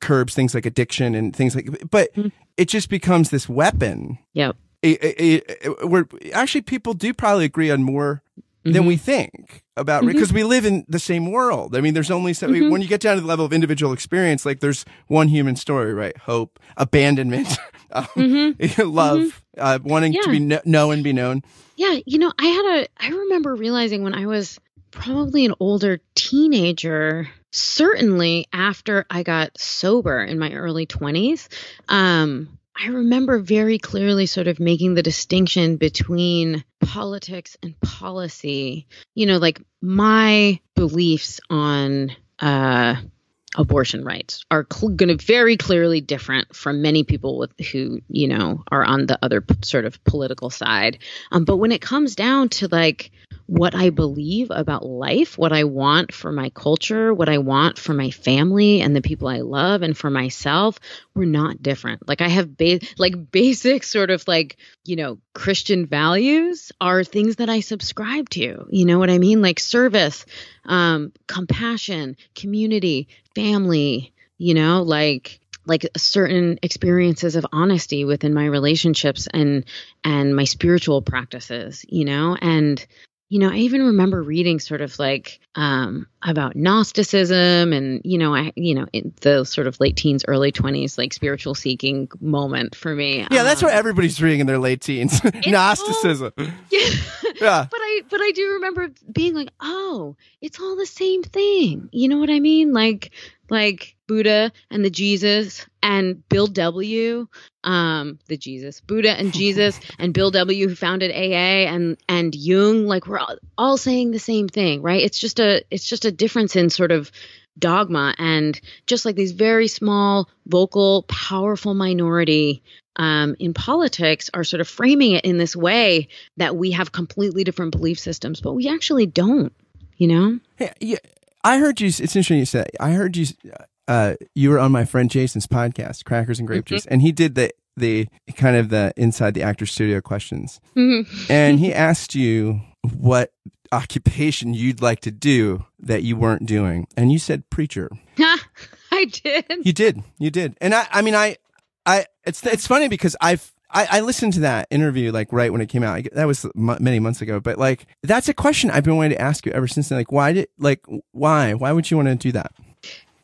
curbs things like addiction and things like, but mm-hmm. it just becomes this weapon. Yeah. It, it, it, we're actually, people do probably agree on more mm-hmm. than we think about because mm-hmm. we live in the same world. I mean, there's only so mm-hmm. when you get down to the level of individual experience, like there's one human story, right? Hope, abandonment, um, mm-hmm. love, mm-hmm. uh, wanting yeah. to be kn- known and be known. Yeah. You know, I had a, I remember realizing when I was probably an older teenager, certainly after I got sober in my early twenties, um, I remember very clearly sort of making the distinction between politics and policy. You know, like my beliefs on uh, abortion rights are cl- going to very clearly different from many people with who, you know, are on the other p- sort of political side. Um, but when it comes down to like what I believe about life, what I want for my culture, what I want for my family and the people I love and for myself, we're not different. Like I have ba- like basic sort of like, you know, Christian values are things that I subscribe to. You know what I mean? Like service, um, compassion, community, family, you know, like like certain experiences of honesty within my relationships and and my spiritual practices, you know, and you know, I even remember reading sort of like um, about Gnosticism and, you know, I, you know, in the sort of late teens, early twenties, like spiritual seeking moment for me. Yeah, um, that's what everybody's reading in their late teens. Gnosticism. All, yeah. yeah. But I but I do remember being like, oh, it's all the same thing. You know what I mean? Like like Buddha and the Jesus and Bill W. Um, the Jesus, Buddha and Jesus and Bill W. who founded A A and, and Jung, like we're all, all saying the same thing, right? It's just a, it's just a difference in sort of dogma and just like these very small, vocal, powerful minority um, in politics are sort of framing it in this way that we have completely different belief systems, but we actually don't, you know? Yeah, yeah. I heard you, it's interesting you said, I heard you, uh, you were on my friend Jason's podcast, Crackers and Grape mm-hmm. Juice, and he did the, the kind of the inside the actor studio questions. Mm-hmm. And he asked you what occupation you'd like to do that you weren't doing. And you said preacher. I did. You did. You did. And I, I mean, I, I, it's, it's funny because I've, I, I listened to that interview like right when it came out. I, that was m- many months ago, but like that's a question I've been wanting to ask you ever since then. Like, why did like why why would you want to do that?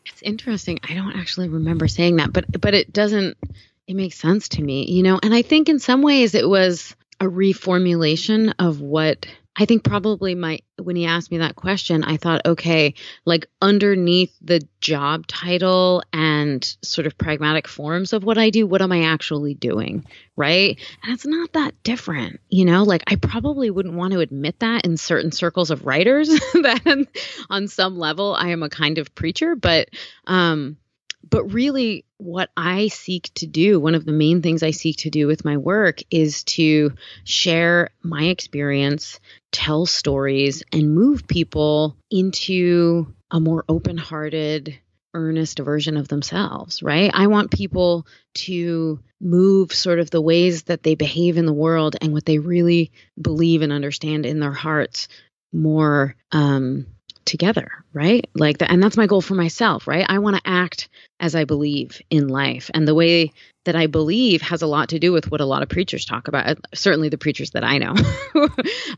It's interesting. I don't actually remember saying that, but but it doesn't. It makes sense to me, you know. And I think in some ways it was a reformulation of what I think probably my when he asked me that question, I thought, okay, like underneath the job title and sort of pragmatic forms of what I do, what am I actually doing? Right. And it's not that different, you know, like I probably wouldn't want to admit that in certain circles of writers that on some level I am a kind of preacher, but, um, but really what I seek to do, one of the main things I seek to do with my work is to share my experience, tell stories, and move people into a more open-hearted, earnest version of themselves, right? I want people to move sort of the ways that they behave in the world and what they really believe and understand in their hearts more um together, right? Like that. And that's my goal for myself, right? I want to act as I believe in life. And the way that I believe has a lot to do with what a lot of preachers talk about, certainly the preachers that I know.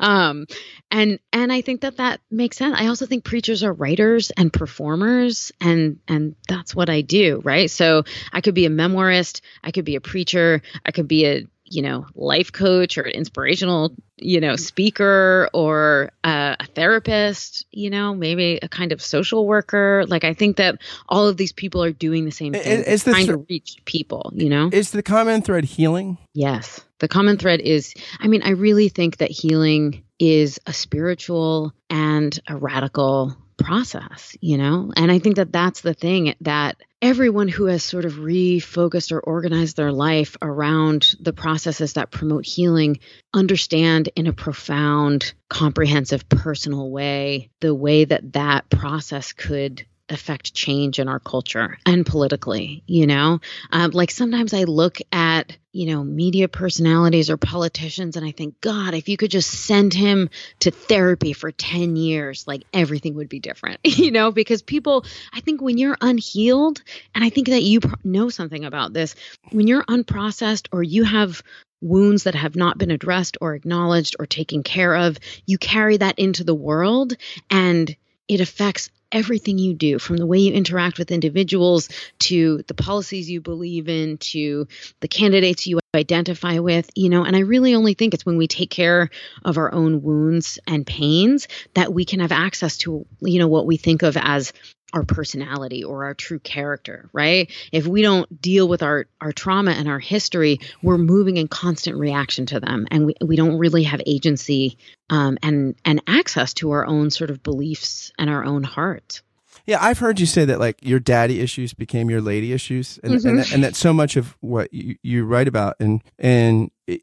um, and, and I think that that makes sense. I also think preachers are writers and performers and, and that's what I do, right? So I could be a memoirist. I could be a preacher. I could be a you know, life coach or inspirational, you know, speaker or uh, a therapist, you know, maybe a kind of social worker. Like, I think that all of these people are doing the same thing, is the trying th- to reach people, you know? Is the common thread healing? Yes. The common thread is, I mean, I really think that healing is a spiritual and a radical process, you know? And I think that that's the thing, that everyone who has sort of refocused or organized their life around the processes that promote healing understand in a profound, comprehensive, personal way, the way that that process could affect change in our culture and politically, you know? Um, like sometimes I look at, you know, media personalities or politicians and I think, God, if you could just send him to therapy for ten years, like everything would be different, you know, because people, I think when you're unhealed, and I think that you pro- know something about this, when you're unprocessed or you have wounds that have not been addressed or acknowledged or taken care of, you carry that into the world and it affects everything you do, from the way you interact with individuals to the policies you believe in to the candidates you identify with, you know. And I really only think it's when we take care of our own wounds and pains that we can have access to, you know, what we think of as our personality or our true character, right? If we don't deal with our, our trauma and our history, we're moving in constant reaction to them. And we, we don't really have agency um, and, and access to our own sort of beliefs and our own heart. Yeah, I've heard you say that like your daddy issues became your lady issues. And, mm-hmm. and, that, and that so much of what you, you write about and, and it,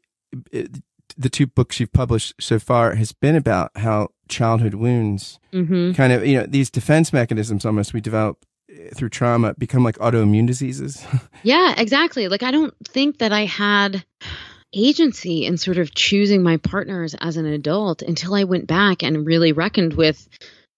it, the two books you've published so far has been about how childhood wounds mm-hmm. kind of, you know, these defense mechanisms almost we develop through trauma become like autoimmune diseases. Yeah, exactly. Like, I don't think that I had agency in sort of choosing my partners as an adult until I went back and really reckoned with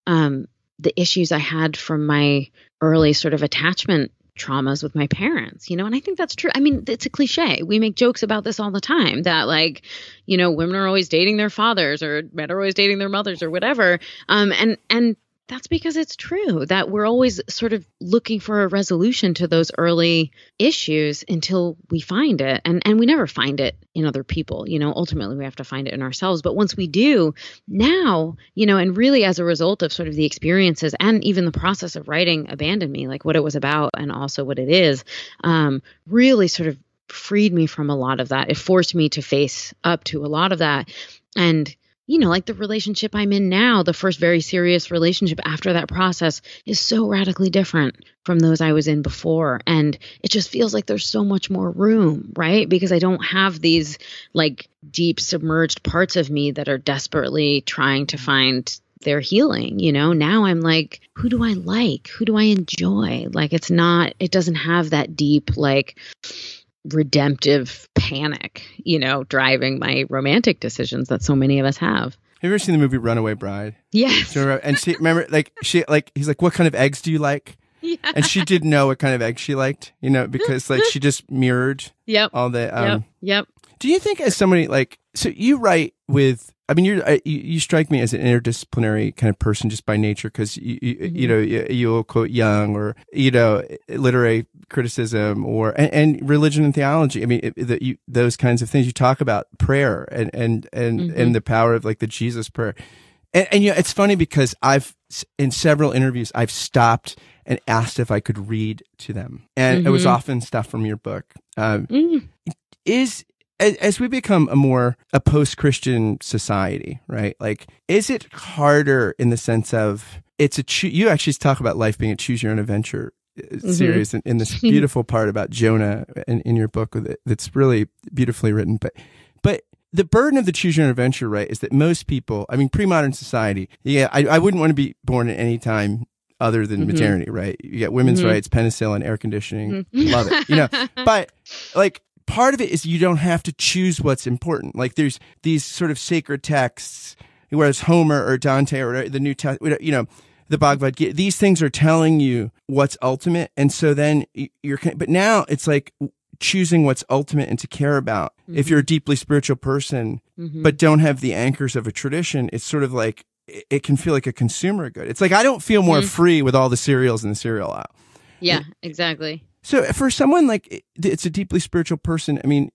um, the issues I had from my early sort of attachment traumas with my parents, you know, and I think that's true. I mean, it's a cliche. We make jokes about this all the time that, like, you know, women are always dating their fathers or men are always dating their mothers or whatever. Um, and, and that's because it's true that we're always sort of looking for a resolution to those early issues until we find it. And, and we never find it in other people, you know, ultimately we have to find it in ourselves. But once we do now, you know, and really as a result of sort of the experiences and even the process of writing Abandon Me, like what it was about and also what it is, um, really sort of freed me from a lot of that. It forced me to face up to a lot of that. And you know, like the relationship I'm in now, the first very serious relationship after that process is so radically different from those I was in before. And it just feels like there's so much more room, right? Because I don't have these like deep submerged parts of me that are desperately trying to find their healing. You know, now I'm like, who do I like? Who do I enjoy? Like, it's not, it doesn't have that deep, like, redemptive panic, you know, driving my romantic decisions that so many of us have. Have you ever seen the movie Runaway Bride? Yes. And she, remember, like, she, like, he's like, what kind of eggs do you like? Yeah. And she didn't know what kind of egg she liked, you know, because like she just mirrored yep. all the. Um, yep. Yep. Do you think, as somebody like, so you write with, I mean, you're, you you strike me as an interdisciplinary kind of person just by nature, because you you, mm-hmm. you know you, you'll quote Jung or, you know, literary criticism or and, and religion and theology. I mean, it, the, you, those kinds of things. You talk about prayer and and and, mm-hmm. and the power of like the Jesus prayer, and, and you know, it's funny because I've in several interviews I've stopped and asked if I could read to them, and mm-hmm. it was often stuff from your book. Um, mm. Is As we become a more a post-Christian society, right? Like, is it harder in the sense of it's a cho- you actually talk about life being a choose your own adventure mm-hmm. series in, in this beautiful part about Jonah in, in your book with it, that's really beautifully written. But but the burden of the choose your own adventure, right, is that most people, I mean, pre-modern society, yeah, I, I wouldn't want to be born at any time other than mm-hmm. maternity, right? You get women's mm-hmm. rights, penicillin, air conditioning, mm-hmm. love it, you know. But like, part of it is you don't have to choose what's important. Like, there's these sort of sacred texts, whereas Homer or Dante or the New Testament, you know, the Bhagavad Gita, these things are telling you what's ultimate. And so then you're, but now it's like choosing what's ultimate and to care about. Mm-hmm. If you're a deeply spiritual person, mm-hmm. but don't have the anchors of a tradition, it's sort of like, it can feel like a consumer good. It's like, I don't feel more mm-hmm. free with all the cereals in the cereal aisle. Yeah, exactly. So for someone like, it's a deeply spiritual person, I mean,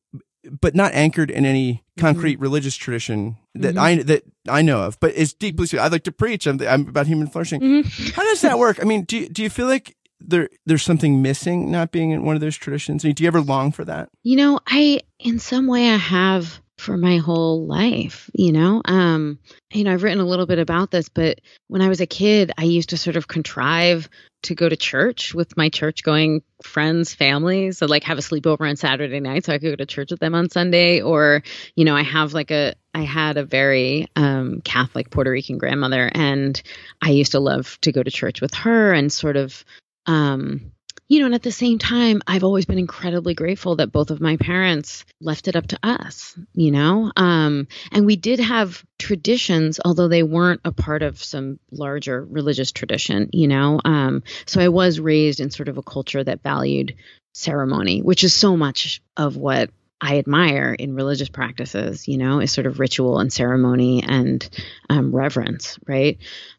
but not anchored in any concrete mm-hmm. religious tradition that mm-hmm. I that I know of. But it's deeply. I like to preach. I'm, I'm about human flourishing. Mm-hmm. How does that work? I mean, do you, do you feel like there there's something missing not being in one of those traditions? I mean, do you ever long for that? You know, I in some way I have for my whole life. You know, um, you know, I've written a little bit about this, but when I was a kid, I used to sort of contrive to go to church with my church going friends, family. So like have a sleepover on Saturday night so I could go to church with them on Sunday. Or, you know, I have like a, I had a very um, Catholic Puerto Rican grandmother, and I used to love to go to church with her and sort of, um, you know, and at the same time, I've always been incredibly grateful that both of my parents left it up to us, you know, um, and we did have traditions, although they weren't a part of some larger religious tradition, you know. Um, so I was raised in sort of a culture that valued ceremony, which is so much of what I admire in religious practices, you know, is sort of ritual and ceremony and um, reverence, right?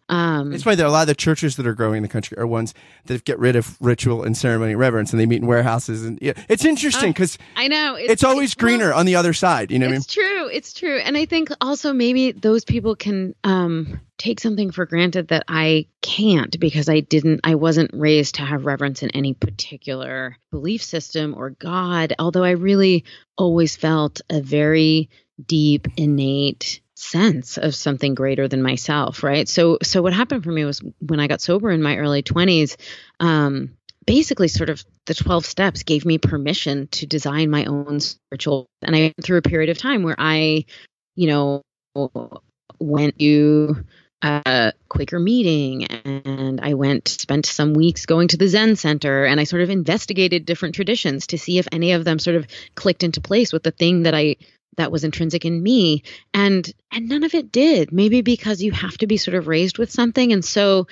Um, it's funny that a lot of the churches that are growing in the country are ones that get rid of ritual and ceremony and reverence, and they meet in warehouses. And yeah, it's interesting because uh, I know it's, it's always it's, greener well, on the other side. You know, it's what I mean? True, it's true, and I think also maybe those people can um, take something for granted that I can't, because I didn't, I wasn't raised to have reverence in any particular belief system or God. Although I really always felt a very deep, innate sense of something greater than myself, right? So, so what happened for me was when I got sober in my early twenties, um, basically sort of the twelve steps gave me permission to design my own spiritual. And I went through a period of time where I, you know, went to a Quaker meeting, and I went, spent some weeks going to the Zen Center, and I sort of investigated different traditions to see if any of them sort of clicked into place with the thing that I, that was intrinsic in me. And, and none of it did, maybe because you have to be sort of raised with something. And so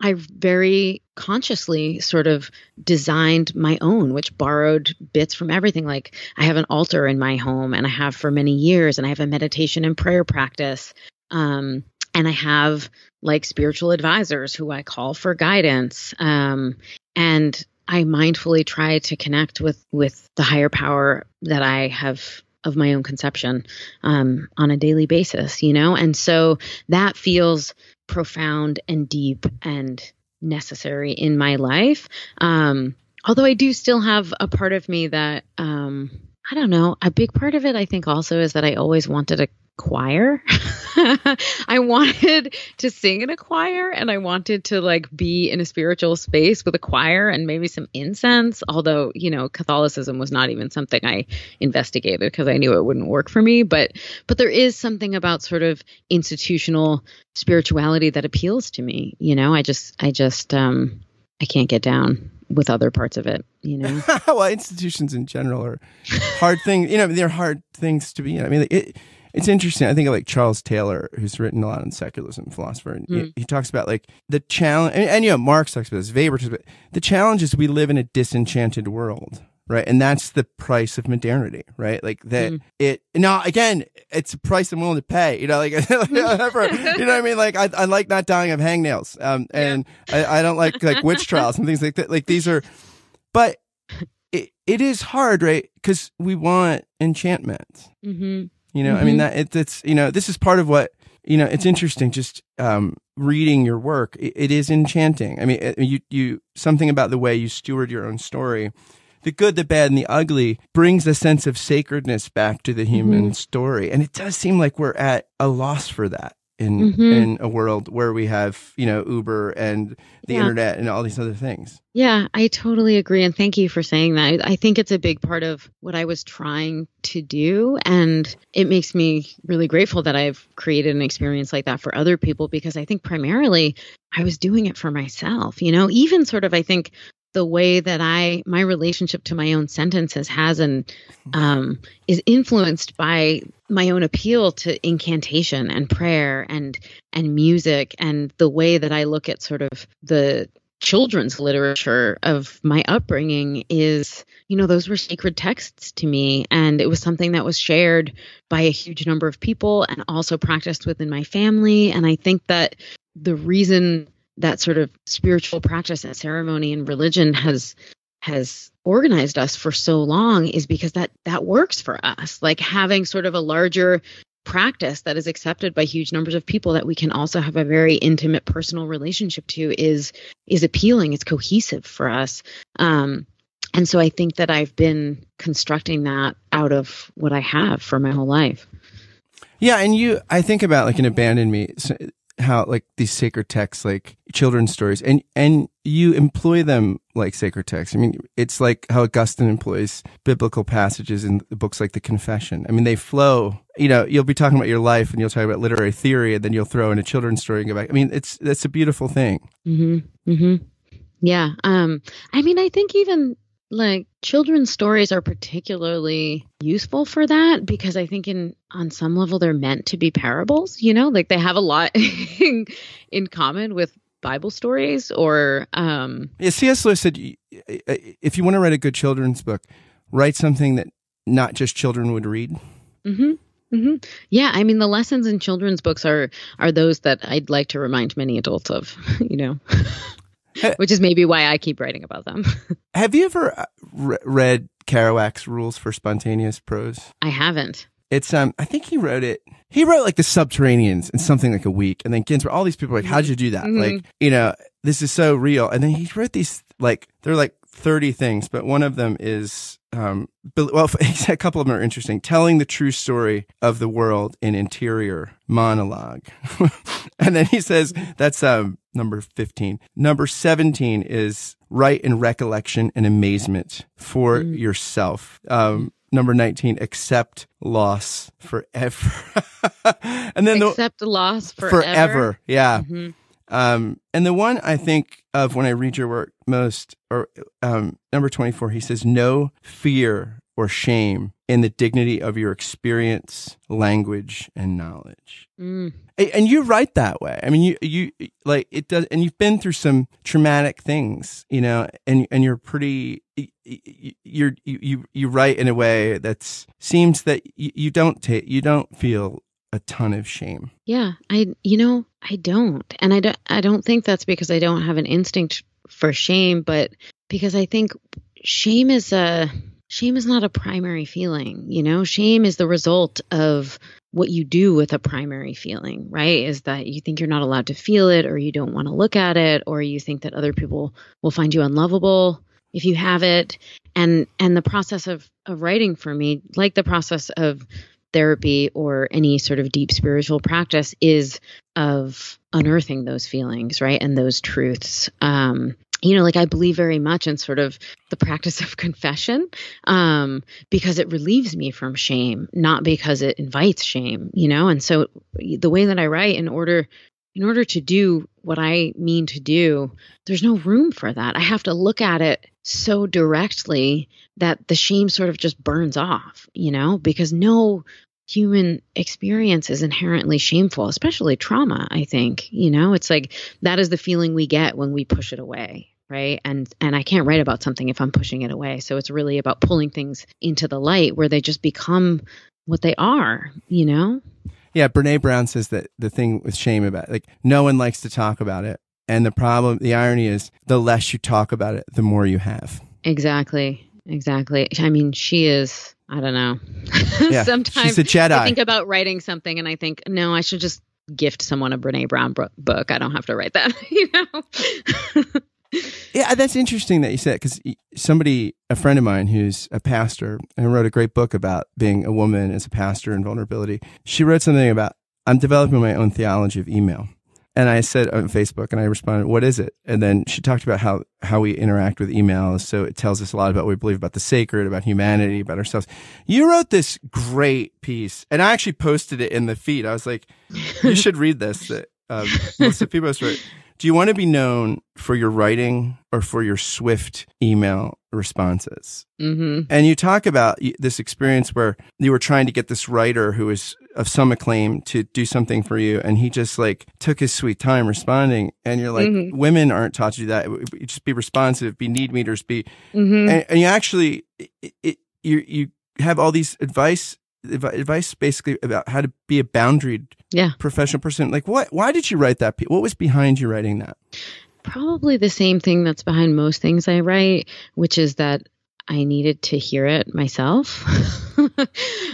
I very consciously sort of designed my own, which borrowed bits from everything. Like I have an altar in my home, and I have for many years, and I have a meditation and prayer practice. Um, and I have like spiritual advisors who I call for guidance. Um, and I mindfully try to connect with, with the higher power that I have of my own conception, um, on a daily basis, you know? And so that feels profound and deep and necessary in my life. Um, although I do still have a part of me that, um, I don't know, a big part of it, I think also is that I always wanted a choir. I wanted to sing in a choir, and I wanted to like be in a spiritual space with a choir and maybe some incense. Although, you know, Catholicism was not even something I investigated because I knew it wouldn't work for me. But, but there is something about sort of institutional spirituality that appeals to me. You know, I just, I just, um, I can't get down with other parts of it, you know? Well, institutions in general are hard things, you know, they're hard things to be in. I mean, it, it's interesting. I think of like Charles Taylor, who's written a lot on secularism, philosopher, and mm. he, he talks about like the challenge, and, and you know, Marx talks about this, Weber talks about the challenge is we live in a disenchanted world, right? And that's the price of modernity, right? Like that mm. it, now again, it's a price I'm willing to pay, you know, like, for, you know what I mean? Like I, I like not dying of hangnails, um, and yeah. I, I don't like like witch trials and things like that. Like these are, but it, it is hard, right? Because we want enchantment. Mm-hmm. You know, mm-hmm. I mean, that it, it's, you know, this is part of what, you know, it's interesting just um, reading your work. It, it is enchanting. I mean, it, you, you, something about the way you steward your own story, the good, the bad, and the ugly, brings a sense of sacredness back to the human mm-hmm. story. And it does seem like we're at a loss for that in mm-hmm. in a world where we have, you know, Uber and the yeah. internet and all these other things. Yeah, I totally agree. And thank you for saying that. I think it's a big part of what I was trying to do. And it makes me really grateful that I've created an experience like that for other people, because I think primarily I was doing it for myself, you know, even sort of, I think, the way that I, my relationship to my own sentences has and um, is influenced by my own appeal to incantation and prayer and, and music, and the way that I look at sort of the children's literature of my upbringing is, you know, those were sacred texts to me. And it was something that was shared by a huge number of people and also practiced within my family. And I think that the reason that sort of spiritual practice and ceremony and religion has has organized us for so long is because that that works for us. Like having sort of a larger practice that is accepted by huge numbers of people that we can also have a very intimate personal relationship to is is appealing. It's cohesive for us. Um, and so I think that I've been constructing that out of what I have for my whole life. Yeah. And you, I think about like an Abandon Me, how like these sacred texts, like children's stories, and, and you employ them like sacred texts. I mean, it's like how Augustine employs biblical passages in books like the Confession. I mean, they flow, you know, you'll be talking about your life and you'll talk about literary theory and then you'll throw in a children's story and go back. I mean, it's, that's a beautiful thing. Mm-hmm. Mm-hmm. Yeah. Um, I mean, I think even like children's stories are particularly useful for that because I think in on some level they're meant to be parables, you know, like they have a lot in, in common with Bible stories or... Um, yeah, C S Lewis said, if you want to write a good children's book, write something that not just children would read. Mm-hmm. Mm-hmm. Yeah, I mean, the lessons in children's books are are those that I'd like to remind many adults of, you know. Which is maybe why I keep writing about them. Have you ever re- read Kerouac's Rules for Spontaneous Prose? I haven't. It's um, I think he wrote it. He wrote like the Subterraneans in something like a week, and then Ginsberg. All these people are like, "How'd you do that?" Mm-hmm. Like, you know, this is so real. And then he wrote these like they're like thirty things, but one of them is um, well, a couple of them are interesting. Telling the true story of the world in interior monologue, and then he says that's um. Number fifteen. Number seventeen is write in recollection and amazement for mm. yourself. Um, number nineteen, accept loss forever. And then accept the, loss forever. Forever, yeah. Mm-hmm. Um, and the one I think of when I read your work most, or um, number twenty-four, he says, no fear or shame in the dignity of your experience, language, and knowledge. Mm. And you write that way. I mean, you, you like it does, and you've been through some traumatic things, you know, and and you're pretty, you're, you, you, you write in a way that seems that you, you don't take, you don't feel a ton of shame. Yeah. I, you know, I don't. And I don't, I don't think that's because I don't have an instinct for shame, but because I think shame is a, Shame is not a primary feeling, you know, shame is the result of what you do with a primary feeling, right? Is that you think you're not allowed to feel it, or you don't want to look at it, or you think that other people will find you unlovable if you have it. And and the process of, of writing for me, like the process of therapy or any sort of deep spiritual practice, is of unearthing those feelings, right? And those truths. Um You know, like I believe very much in sort of the practice of confession um, because it relieves me from shame, not because it invites shame, you know? And so the way that I write, in order in order to do what I mean to do, there's no room for that. I have to look at it so directly that the shame sort of just burns off, you know, because no human experience is inherently shameful, especially trauma, I think. You know, it's like that is the feeling we get when we push it away, right? And and I can't write about something if I'm pushing it away. So it's really about pulling things into the light where they just become what they are, you know? Yeah, Brené Brown says that the thing with shame about it, like no one likes to talk about it. And the problem, the irony is the less you talk about it, the more you have. Exactly, exactly. I mean, she is... I don't know. Yeah, sometimes I think about writing something and I think, no, I should just gift someone a Brené Brown bro- book. I don't have to write that, you know? Yeah, that's interesting that you said, because somebody, a friend of mine who's a pastor and wrote a great book about being a woman as a pastor and vulnerability, she wrote something about, I'm developing my own theology of email. And I said on Facebook, and I responded, what is it? And then she talked about how, how we interact with email. So it tells us a lot about what we believe about the sacred, about humanity, about ourselves. You wrote this great piece, and I actually posted it in the feed. I was like, you should read this. That, um, Melissa Febos wrote, do you want to be known for your writing or for your swift email responses? Mm-hmm. And you talk about this experience where you were trying to get this writer who is of some acclaim to do something for you, and he just like took his sweet time responding. And you're like, mm-hmm. women aren't taught to do that. Just be responsive, be need meters, be. Mm-hmm. And, and you actually, it, it, you you have all these advice. advice basically about how to be a boundaried yeah. professional person. Like what, why did you write that? What was behind you writing that? Probably the same thing that's behind most things I write, which is that I needed to hear it myself.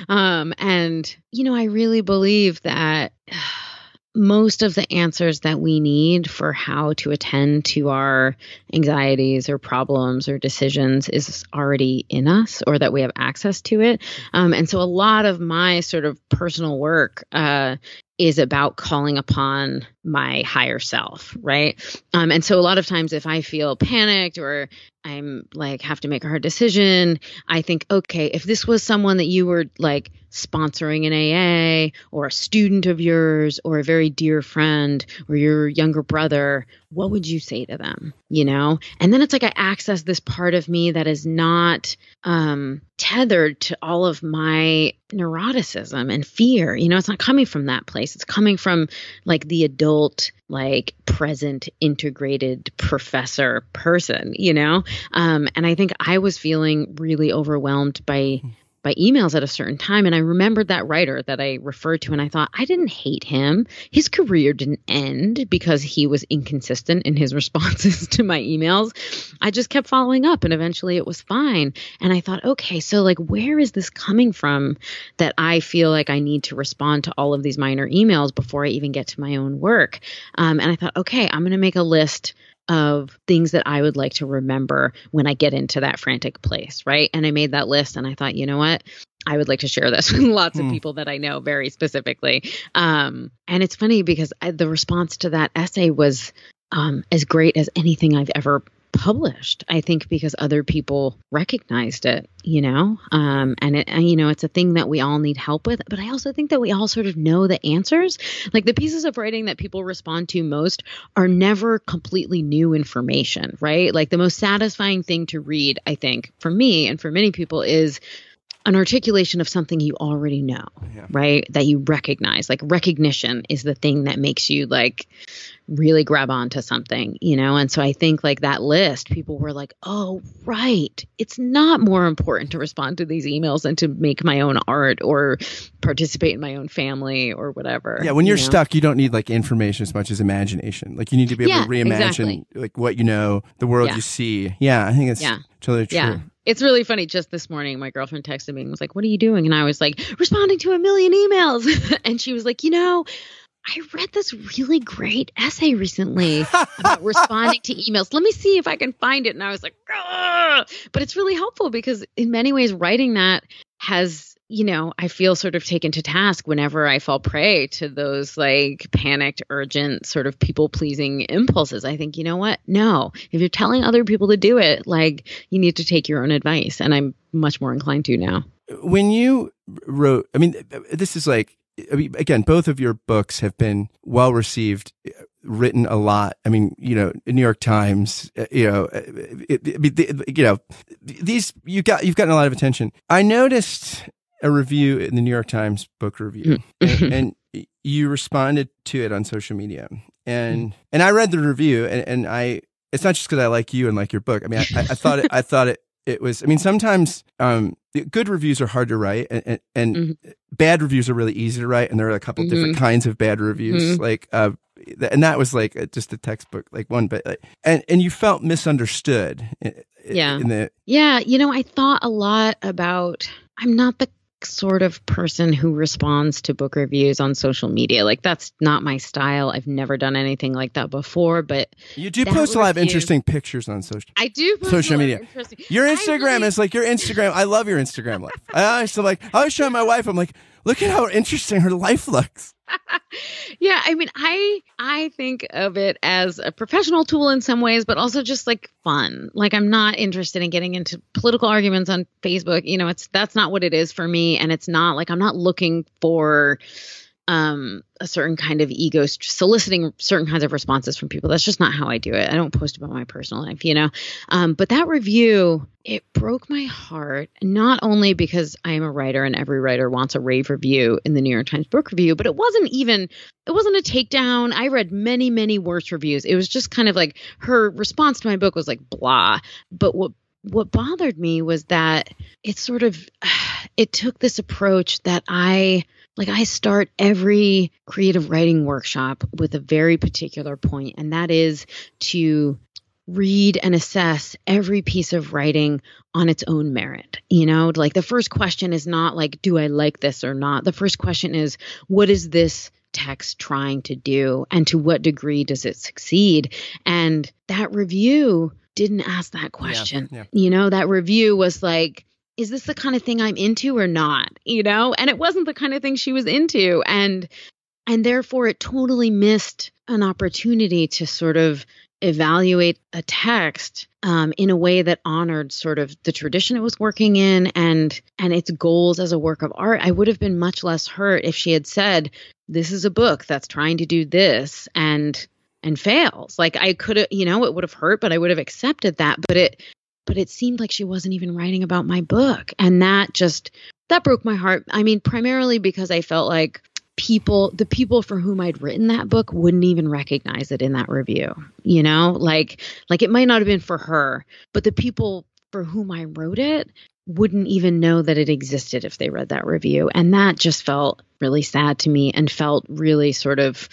um, and, you know, I really believe that most of the answers that we need for how to attend to our anxieties or problems or decisions is already in us, or that we have access to it. Um, and so a lot of my sort of personal work uh, is about calling upon my higher self, right? Um, and so a lot of times if I feel panicked or I'm like have to make a hard decision, I think, okay, if this was someone that you were like sponsoring in A A or a student of yours or a very dear friend or your younger brother, what would you say to them, you know? And then it's like I access this part of me that is not um, tethered to all of my neuroticism and fear. You know, it's not coming from that place. It's coming from like the adult, like present, integrated professor person, you know? Um, and I think I was feeling really overwhelmed by by emails at a certain time. And I remembered that writer that I referred to, and I thought, I didn't hate him. His career didn't end because he was inconsistent in his responses to my emails. I just kept following up, and eventually it was fine. And I thought, okay, so like, where is this coming from that I feel like I need to respond to all of these minor emails before I even get to my own work? Um, and I thought, okay, I'm going to make a list of things that I would like to remember when I get into that frantic place, right? And I made that list, and I thought, you know what? I would like to share this with lots mm. of people that I know very specifically. Um, and it's funny because I, the response to that essay was um, as great as anything I've ever published, I think, because other people recognized it, you know, um, and, it, and, you know, it's a thing that we all need help with. But I also think that we all sort of know the answers. Like the pieces of writing that people respond to most are never completely new information, right? Like the most satisfying thing to read, I think, for me and for many people is an articulation of something you already know, yeah. right? That you recognize. Like recognition is the thing that makes you like really grab onto something, you know? And so I think like that list, people were like, oh, right. It's not more important to respond to these emails than to make my own art or participate in my own family or whatever. Yeah. When you're you know? stuck, you don't need like information as much as imagination. Like you need to be able yeah, to reimagine exactly. like what you know, the world yeah. you see. Yeah. I think it's yeah. totally true. Yeah. It's really funny. Just this morning, my girlfriend texted me and was like, what are you doing? And I was like, responding to a million emails. And she was like, you know, I read this really great essay recently about responding to emails. Let me see if I can find it. And I was like, Argh! But it's really helpful because in many ways, writing that has, you know, I feel sort of taken to task whenever I fall prey to those like panicked, urgent sort of people pleasing impulses. I think, you know what? No, if you're telling other people to do it, like you need to take your own advice. And I'm much more inclined to now. When you wrote, I mean, this is like, I mean, again, both of your books have been well received, written a lot. I mean, you know, New York Times, you know, it, it, it, you know, these you got you've gotten a lot of attention. I noticed a review in the New York Times book review, and, and you responded to it on social media, and and I read the review, and, and I it's not just because I like you and like your book. I mean, I, I, I thought it, I thought it. It was, I mean, sometimes um, good reviews are hard to write, and, and, and mm-hmm. bad reviews are really easy to write. And there are a couple mm-hmm. different kinds of bad reviews, mm-hmm. like, uh, and that was like just a textbook, like one, but like, and, and you felt misunderstood. In, yeah. In the, yeah. You know, I thought a lot about, I'm not the sort of person who responds to book reviews on social media. Like that's not my style. I've never done anything like that before, but you do post review, a lot of interesting pictures on social I do post social media. Your Instagram really, is like your Instagram. I love your Instagram life. I always like I always show my wife, I'm like, look at how interesting her life looks. Yeah, I mean, I I think of it as a professional tool in some ways, but also just like fun. Like I'm not interested in getting into political arguments on Facebook. You know, it's that's not what it is for me, and it's not like I'm not looking for um a certain kind of ego, soliciting certain kinds of responses from people. That's just not how I do it. I don't post about my personal life, you know? Um, but that review, it broke my heart, not only because I am a writer and every writer wants a rave review in the New York Times book review, but it wasn't even, it wasn't a takedown. I read many, many worse reviews. It was just kind of like her response to my book was like, blah. But what, what bothered me was that it sort of, it took this approach that I, Like I start every creative writing workshop with a very particular point, and that is to read and assess every piece of writing on its own merit. You know, like the first question is not like, do I like this or not? The first question is, what is this text trying to do? And to what degree does it succeed? And that review didn't ask that question. Yeah, yeah. You know, that review was like, is this the kind of thing I'm into or not? You know, and it wasn't the kind of thing she was into. And, and therefore it totally missed an opportunity to sort of evaluate a text um, in a way that honored sort of the tradition it was working in and and its goals as a work of art. I would have been much less hurt if she had said, this is a book that's trying to do this and and fails. Like I could have, you know, it would have hurt, but I would have accepted that. But it but it seemed like she wasn't even writing about my book. And that just, that broke my heart. I mean, primarily because I felt like people, the people for whom I'd written that book wouldn't even recognize it in that review, you know, like, like it might not have been for her, but the people for whom I wrote it wouldn't even know that it existed if they read that review. And that just felt really sad to me and felt really sort of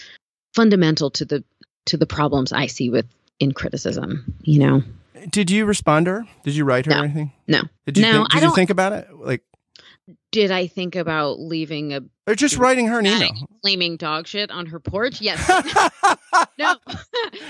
fundamental to the, to the problems I see with in criticism, you know. Did you respond to her? Did you write her no, or anything? No. Did you, no, think, did you think about it? Like, did I think about leaving a... Or just writing her an email. Claiming dog shit on her porch? Yes. No.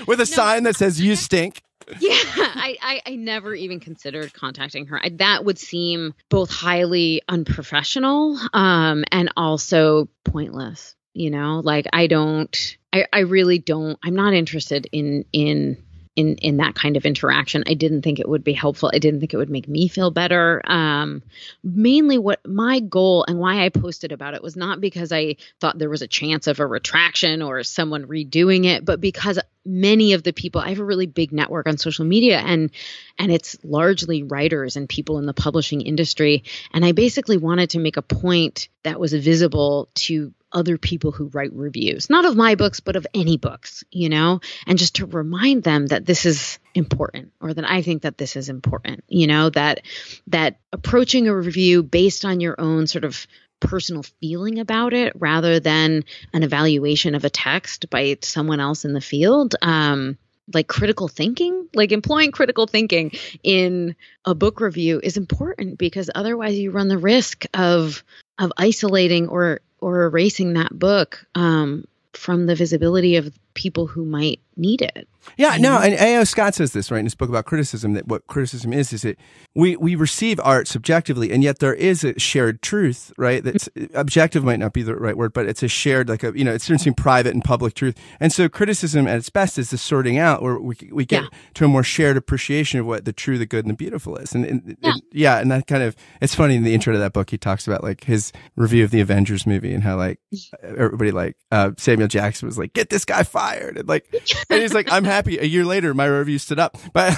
With a no. sign that says, you stink. Yeah. I, I, I never even considered contacting her. I, that would seem both highly unprofessional um, and also pointless. You know, like I don't... I, I really don't... I'm not interested in... in in, in that kind of interaction. I didn't think it would be helpful. I didn't think it would make me feel better. Um, mainly what my goal and why I posted about it was not because I thought there was a chance of a retraction or someone redoing it, but because many of the people, I have a really big network on social media and, and it's largely writers and people in the publishing industry. And I basically wanted to make a point that was visible to other people who write reviews, not of my books, but of any books, you know, and just to remind them that this is important, or that I think that this is important, you know, that, that approaching a review based on your own sort of personal feeling about it, rather than an evaluation of a text by someone else in the field, um, like critical thinking, like employing critical thinking in a book review is important, because otherwise you run the risk of, of isolating or or erasing that book um, from the visibility of people who might need it. Yeah, no, and A O. Scott says this, right, in his book about criticism, that what criticism is, is that we, we receive art subjectively, and yet there is a shared truth, right, that's objective might not be the right word, but it's a shared, like, a you know, it's between private and public truth. And so criticism at its best is the sorting out, where we we get yeah. to a more shared appreciation of what the true, the good, and the beautiful is. And, and, yeah. and yeah, and that kind of, it's funny, in the intro to that book, he talks about, like, his review of the Avengers movie and how, like, everybody, like, uh, Samuel Jackson was like, get this guy fired, and like, and he's like, I'm happy a year later my review stood up. But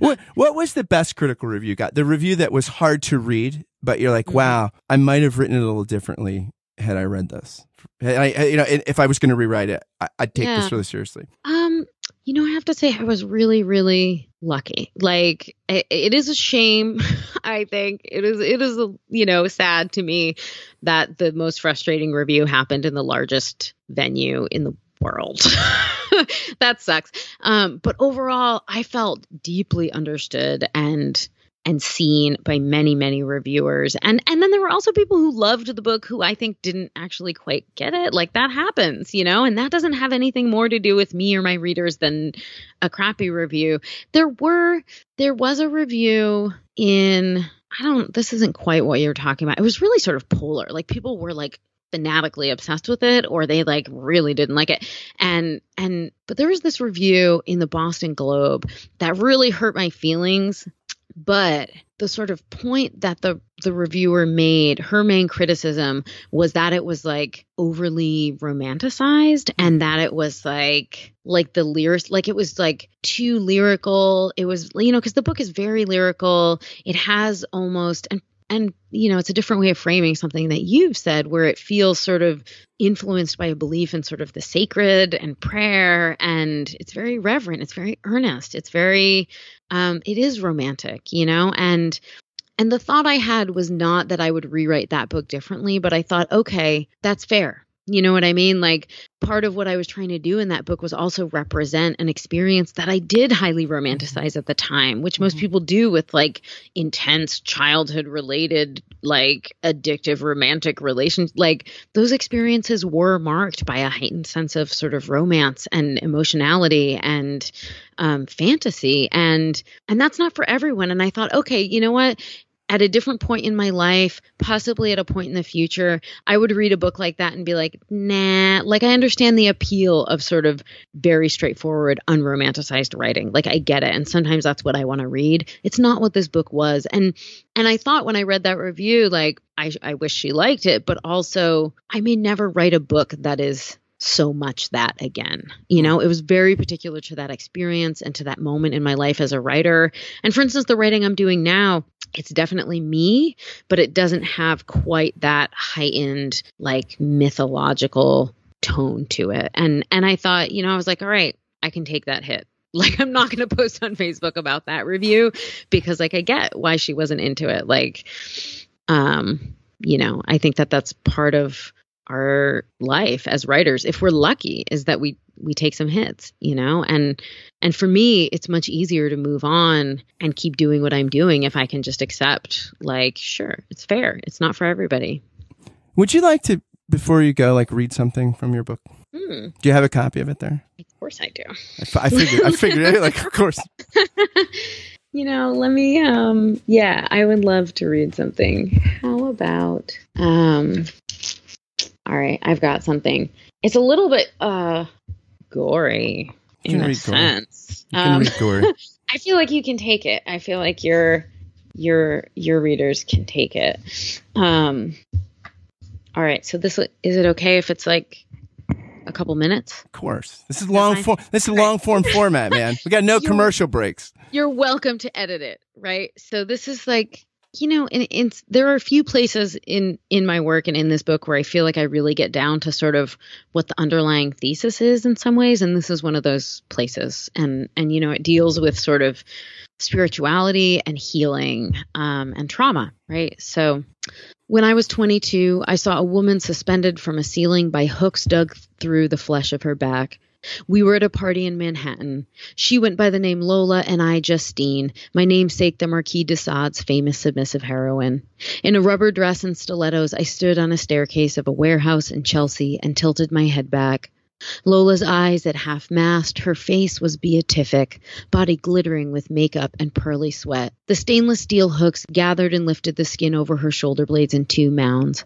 what, what was the best critical review you got? The review that was hard to read, but you're like, wow, I might have written it a little differently had I read this. I, I, you know, if I was going to rewrite it, I, I'd take yeah. this really seriously. Um, you know, I have to say I was really, really lucky. Like, it, it is a shame. I think it is, it is, you know, sad to me that the most frustrating review happened in the largest venue in the world. That sucks. Um, but overall, I felt deeply understood and and seen by many, many reviewers. And and then there were also people who loved the book who I think didn't actually quite get it. Like, that happens, you know, and that doesn't have anything more to do with me or my readers than a crappy review. There were there was a review in, I don't, this isn't quite what you're talking about. It was really sort of polar. Like, people were like fanatically obsessed with it, or they like really didn't like it. And, and, but there was this review in the Boston Globe that really hurt my feelings. But the sort of point that the, the reviewer made, her main criticism was that it was like overly romanticized, and that it was like, like the lyrics, like it was like too lyrical. It was, you know, 'cause the book is very lyrical. It has almost, and And, you know, it's a different way of framing something that you've said, where it feels sort of influenced by a belief in sort of the sacred and prayer. And it's very reverent. It's very earnest. It's very, um, it is romantic, you know, and and the thought I had was not that I would rewrite that book differently, but I thought, OK, that's fair. You know what I mean? Like, part of what I was trying to do in that book was also represent an experience that I did highly romanticize at the time, which most people do with like intense childhood related, like addictive romantic relations. Like those experiences were marked by a heightened sense of sort of romance and emotionality and um, fantasy. And, and that's not for everyone. And I thought, okay, you know what? At a different point in my life, possibly at a point in the future, I would read a book like that and be like, nah, like I understand the appeal of sort of very straightforward, unromanticized writing. Like I get it. And sometimes that's what I want to read. It's not what this book was. And and I thought when I read that review, like I, I wish she liked it, but also I may never write a book that is so much that again. You know, it was very particular to that experience and to that moment in my life as a writer. And for instance, the writing I'm doing now, it's definitely me, but it doesn't have quite that heightened, like mythological tone to it. And, and I thought, you know, I was like, all right, I can take that hit. Like, I'm not going to post on Facebook about that review because like, I get why she wasn't into it. Like, um, you know, I think that that's part of our life as writers, if we're lucky, is that we, we take some hits, you know, and, and for me, it's much easier to move on and keep doing what I'm doing if I can just accept, like, sure, it's fair. It's not for everybody. Would you like to, before you go, like read something from your book? Hmm. Do you have a copy of it there? Of course I do. I, I figured, I figured it, like, of course. You know, let me, um, yeah, I would love to read something. How about, um, all right, I've got something. It's a little bit uh, gory in a sense. You can um, read gory. I feel like you can take it. I feel like your your your readers can take it. Um, all right, so this is it okay if it's like a couple minutes? Of course. This is long form. This is long form format, man. We got no commercial breaks. You're welcome to edit it, right? So this is like, you know, in, in, there are a few places in, in my work and in this book where I feel like I really get down to sort of what the underlying thesis is in some ways. And this is one of those places. And, and, you know, it deals with sort of spirituality and healing um, and trauma, right? So when I was twenty-two, I saw a woman suspended from a ceiling by hooks dug through the flesh of her back. We were at a party in Manhattan. She went by the name Lola and I Justine, my namesake, the Marquis de Sade's famous submissive heroine. In a rubber dress and stilettos, I stood on a staircase of a warehouse in Chelsea and tilted my head back. Lola's eyes at half-mast, her face was beatific, body glittering with makeup and pearly sweat. The stainless steel hooks gathered and lifted the skin over her shoulder blades in two mounds.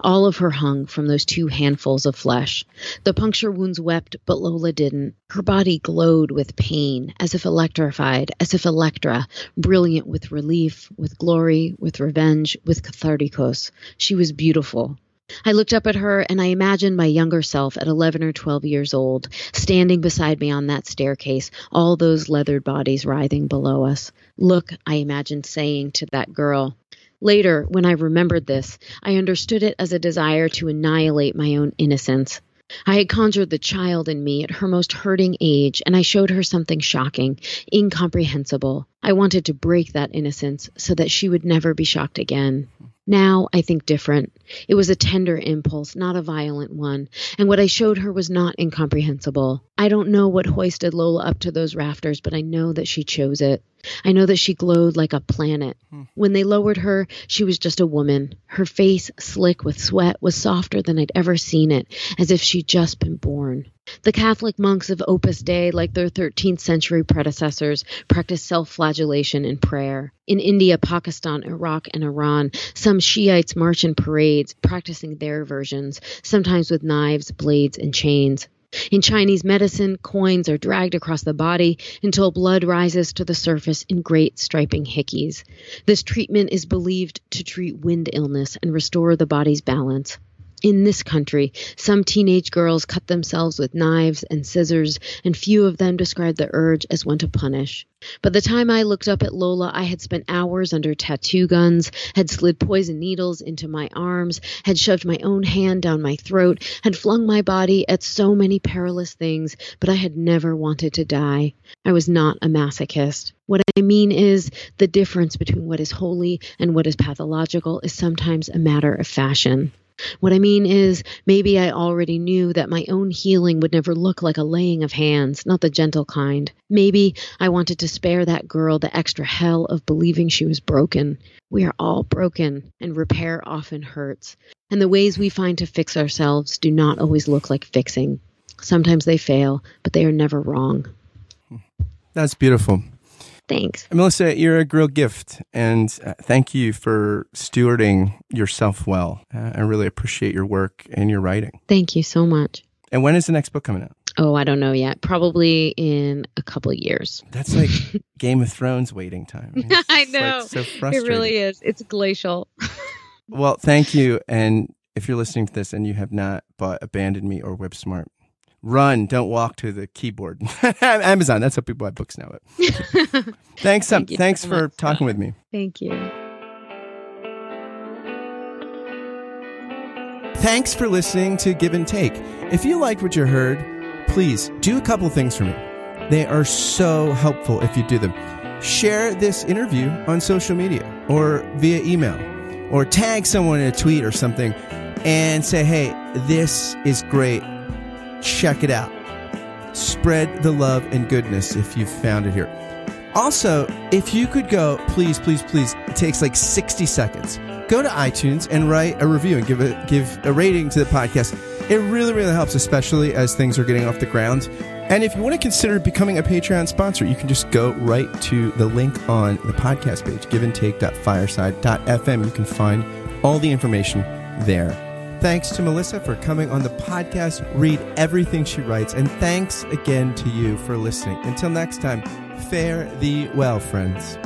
All of her hung from those two handfuls of flesh. The puncture wounds wept, but Lola didn't. Her body glowed with pain, as if electrified, as if Electra, brilliant with relief, with glory, with revenge, with catharticos. She was beautiful. I looked up at her, and I imagined my younger self at eleven or twelve years old, standing beside me on that staircase, all those leathered bodies writhing below us. Look, I imagined saying to that girl. Later, when I remembered this, I understood it as a desire to annihilate my own innocence. I had conjured the child in me at her most hurting age, and I showed her something shocking, incomprehensible. I wanted to break that innocence so that she would never be shocked again. Now I think different. It was a tender impulse, not a violent one, and what I showed her was not incomprehensible. I don't know what hoisted Lola up to those rafters, but I know that she chose it. I know that she glowed like a planet. When they lowered her, she was just a woman. Her face, slick with sweat, was softer than I'd ever seen it, as if she'd just been born. The Catholic monks of Opus Dei, like their thirteenth century predecessors, practiced self-flagellation and prayer. In India, Pakistan, Iraq, and Iran, some Shiites march in parades, practicing their versions, sometimes with knives, blades, and chains. In Chinese medicine, coins are dragged across the body until blood rises to the surface in great striping hickeys. This treatment is believed to treat wind illness and restore the body's balance. In this country, some teenage girls cut themselves with knives and scissors, and few of them describe the urge as one to punish. By the time I looked up at Lola, I had spent hours under tattoo guns, had slid poison needles into my arms, had shoved my own hand down my throat, had flung my body at so many perilous things, but I had never wanted to die. I was not a masochist. What I mean is, the difference between what is holy and what is pathological is sometimes a matter of fashion. What I mean is, maybe I already knew that my own healing would never look like a laying of hands, not the gentle kind. Maybe I wanted to spare that girl the extra hell of believing she was broken. We are all broken, and repair often hurts. And the ways we find to fix ourselves do not always look like fixing. Sometimes they fail, but they are never wrong. That's beautiful. Thanks. Melissa, you're a real gift, and uh, thank you for stewarding yourself well. Uh, I really appreciate your work and your writing. Thank you so much. And when is the next book coming out? Oh, I don't know yet. Probably in a couple of years. That's like Game of Thrones waiting time. It's, I know. Like, so frustrating. It really is. It's glacial. Well, thank you. And if you're listening to this and you have not bought Abandon Me or Whip Smart, run, don't walk to the keyboard. Amazon, that's how people buy books now. Thanks, Thank um, thanks so for much. talking with me. Thank you. Thanks for listening to Give and Take. If you like what you heard, please do a couple things for me. They are so helpful if you do them. Share this interview on social media or via email, or tag someone in a tweet or something and say, hey, this is great. Check it out. Spread the love and goodness if you've found it here. Also, if you could go, please, please, please, it takes like sixty seconds. Go to iTunes and write a review and give a, give a rating to the podcast. It really, really helps, especially as things are getting off the ground. And if you want to consider becoming a Patreon sponsor, you can just go right to the link on the podcast page, give and take dot fireside dot f m. You can find all the information there. Thanks to Melissa for coming on the podcast. Read everything she writes. And thanks again to you for listening. Until next time, fare thee well, friends.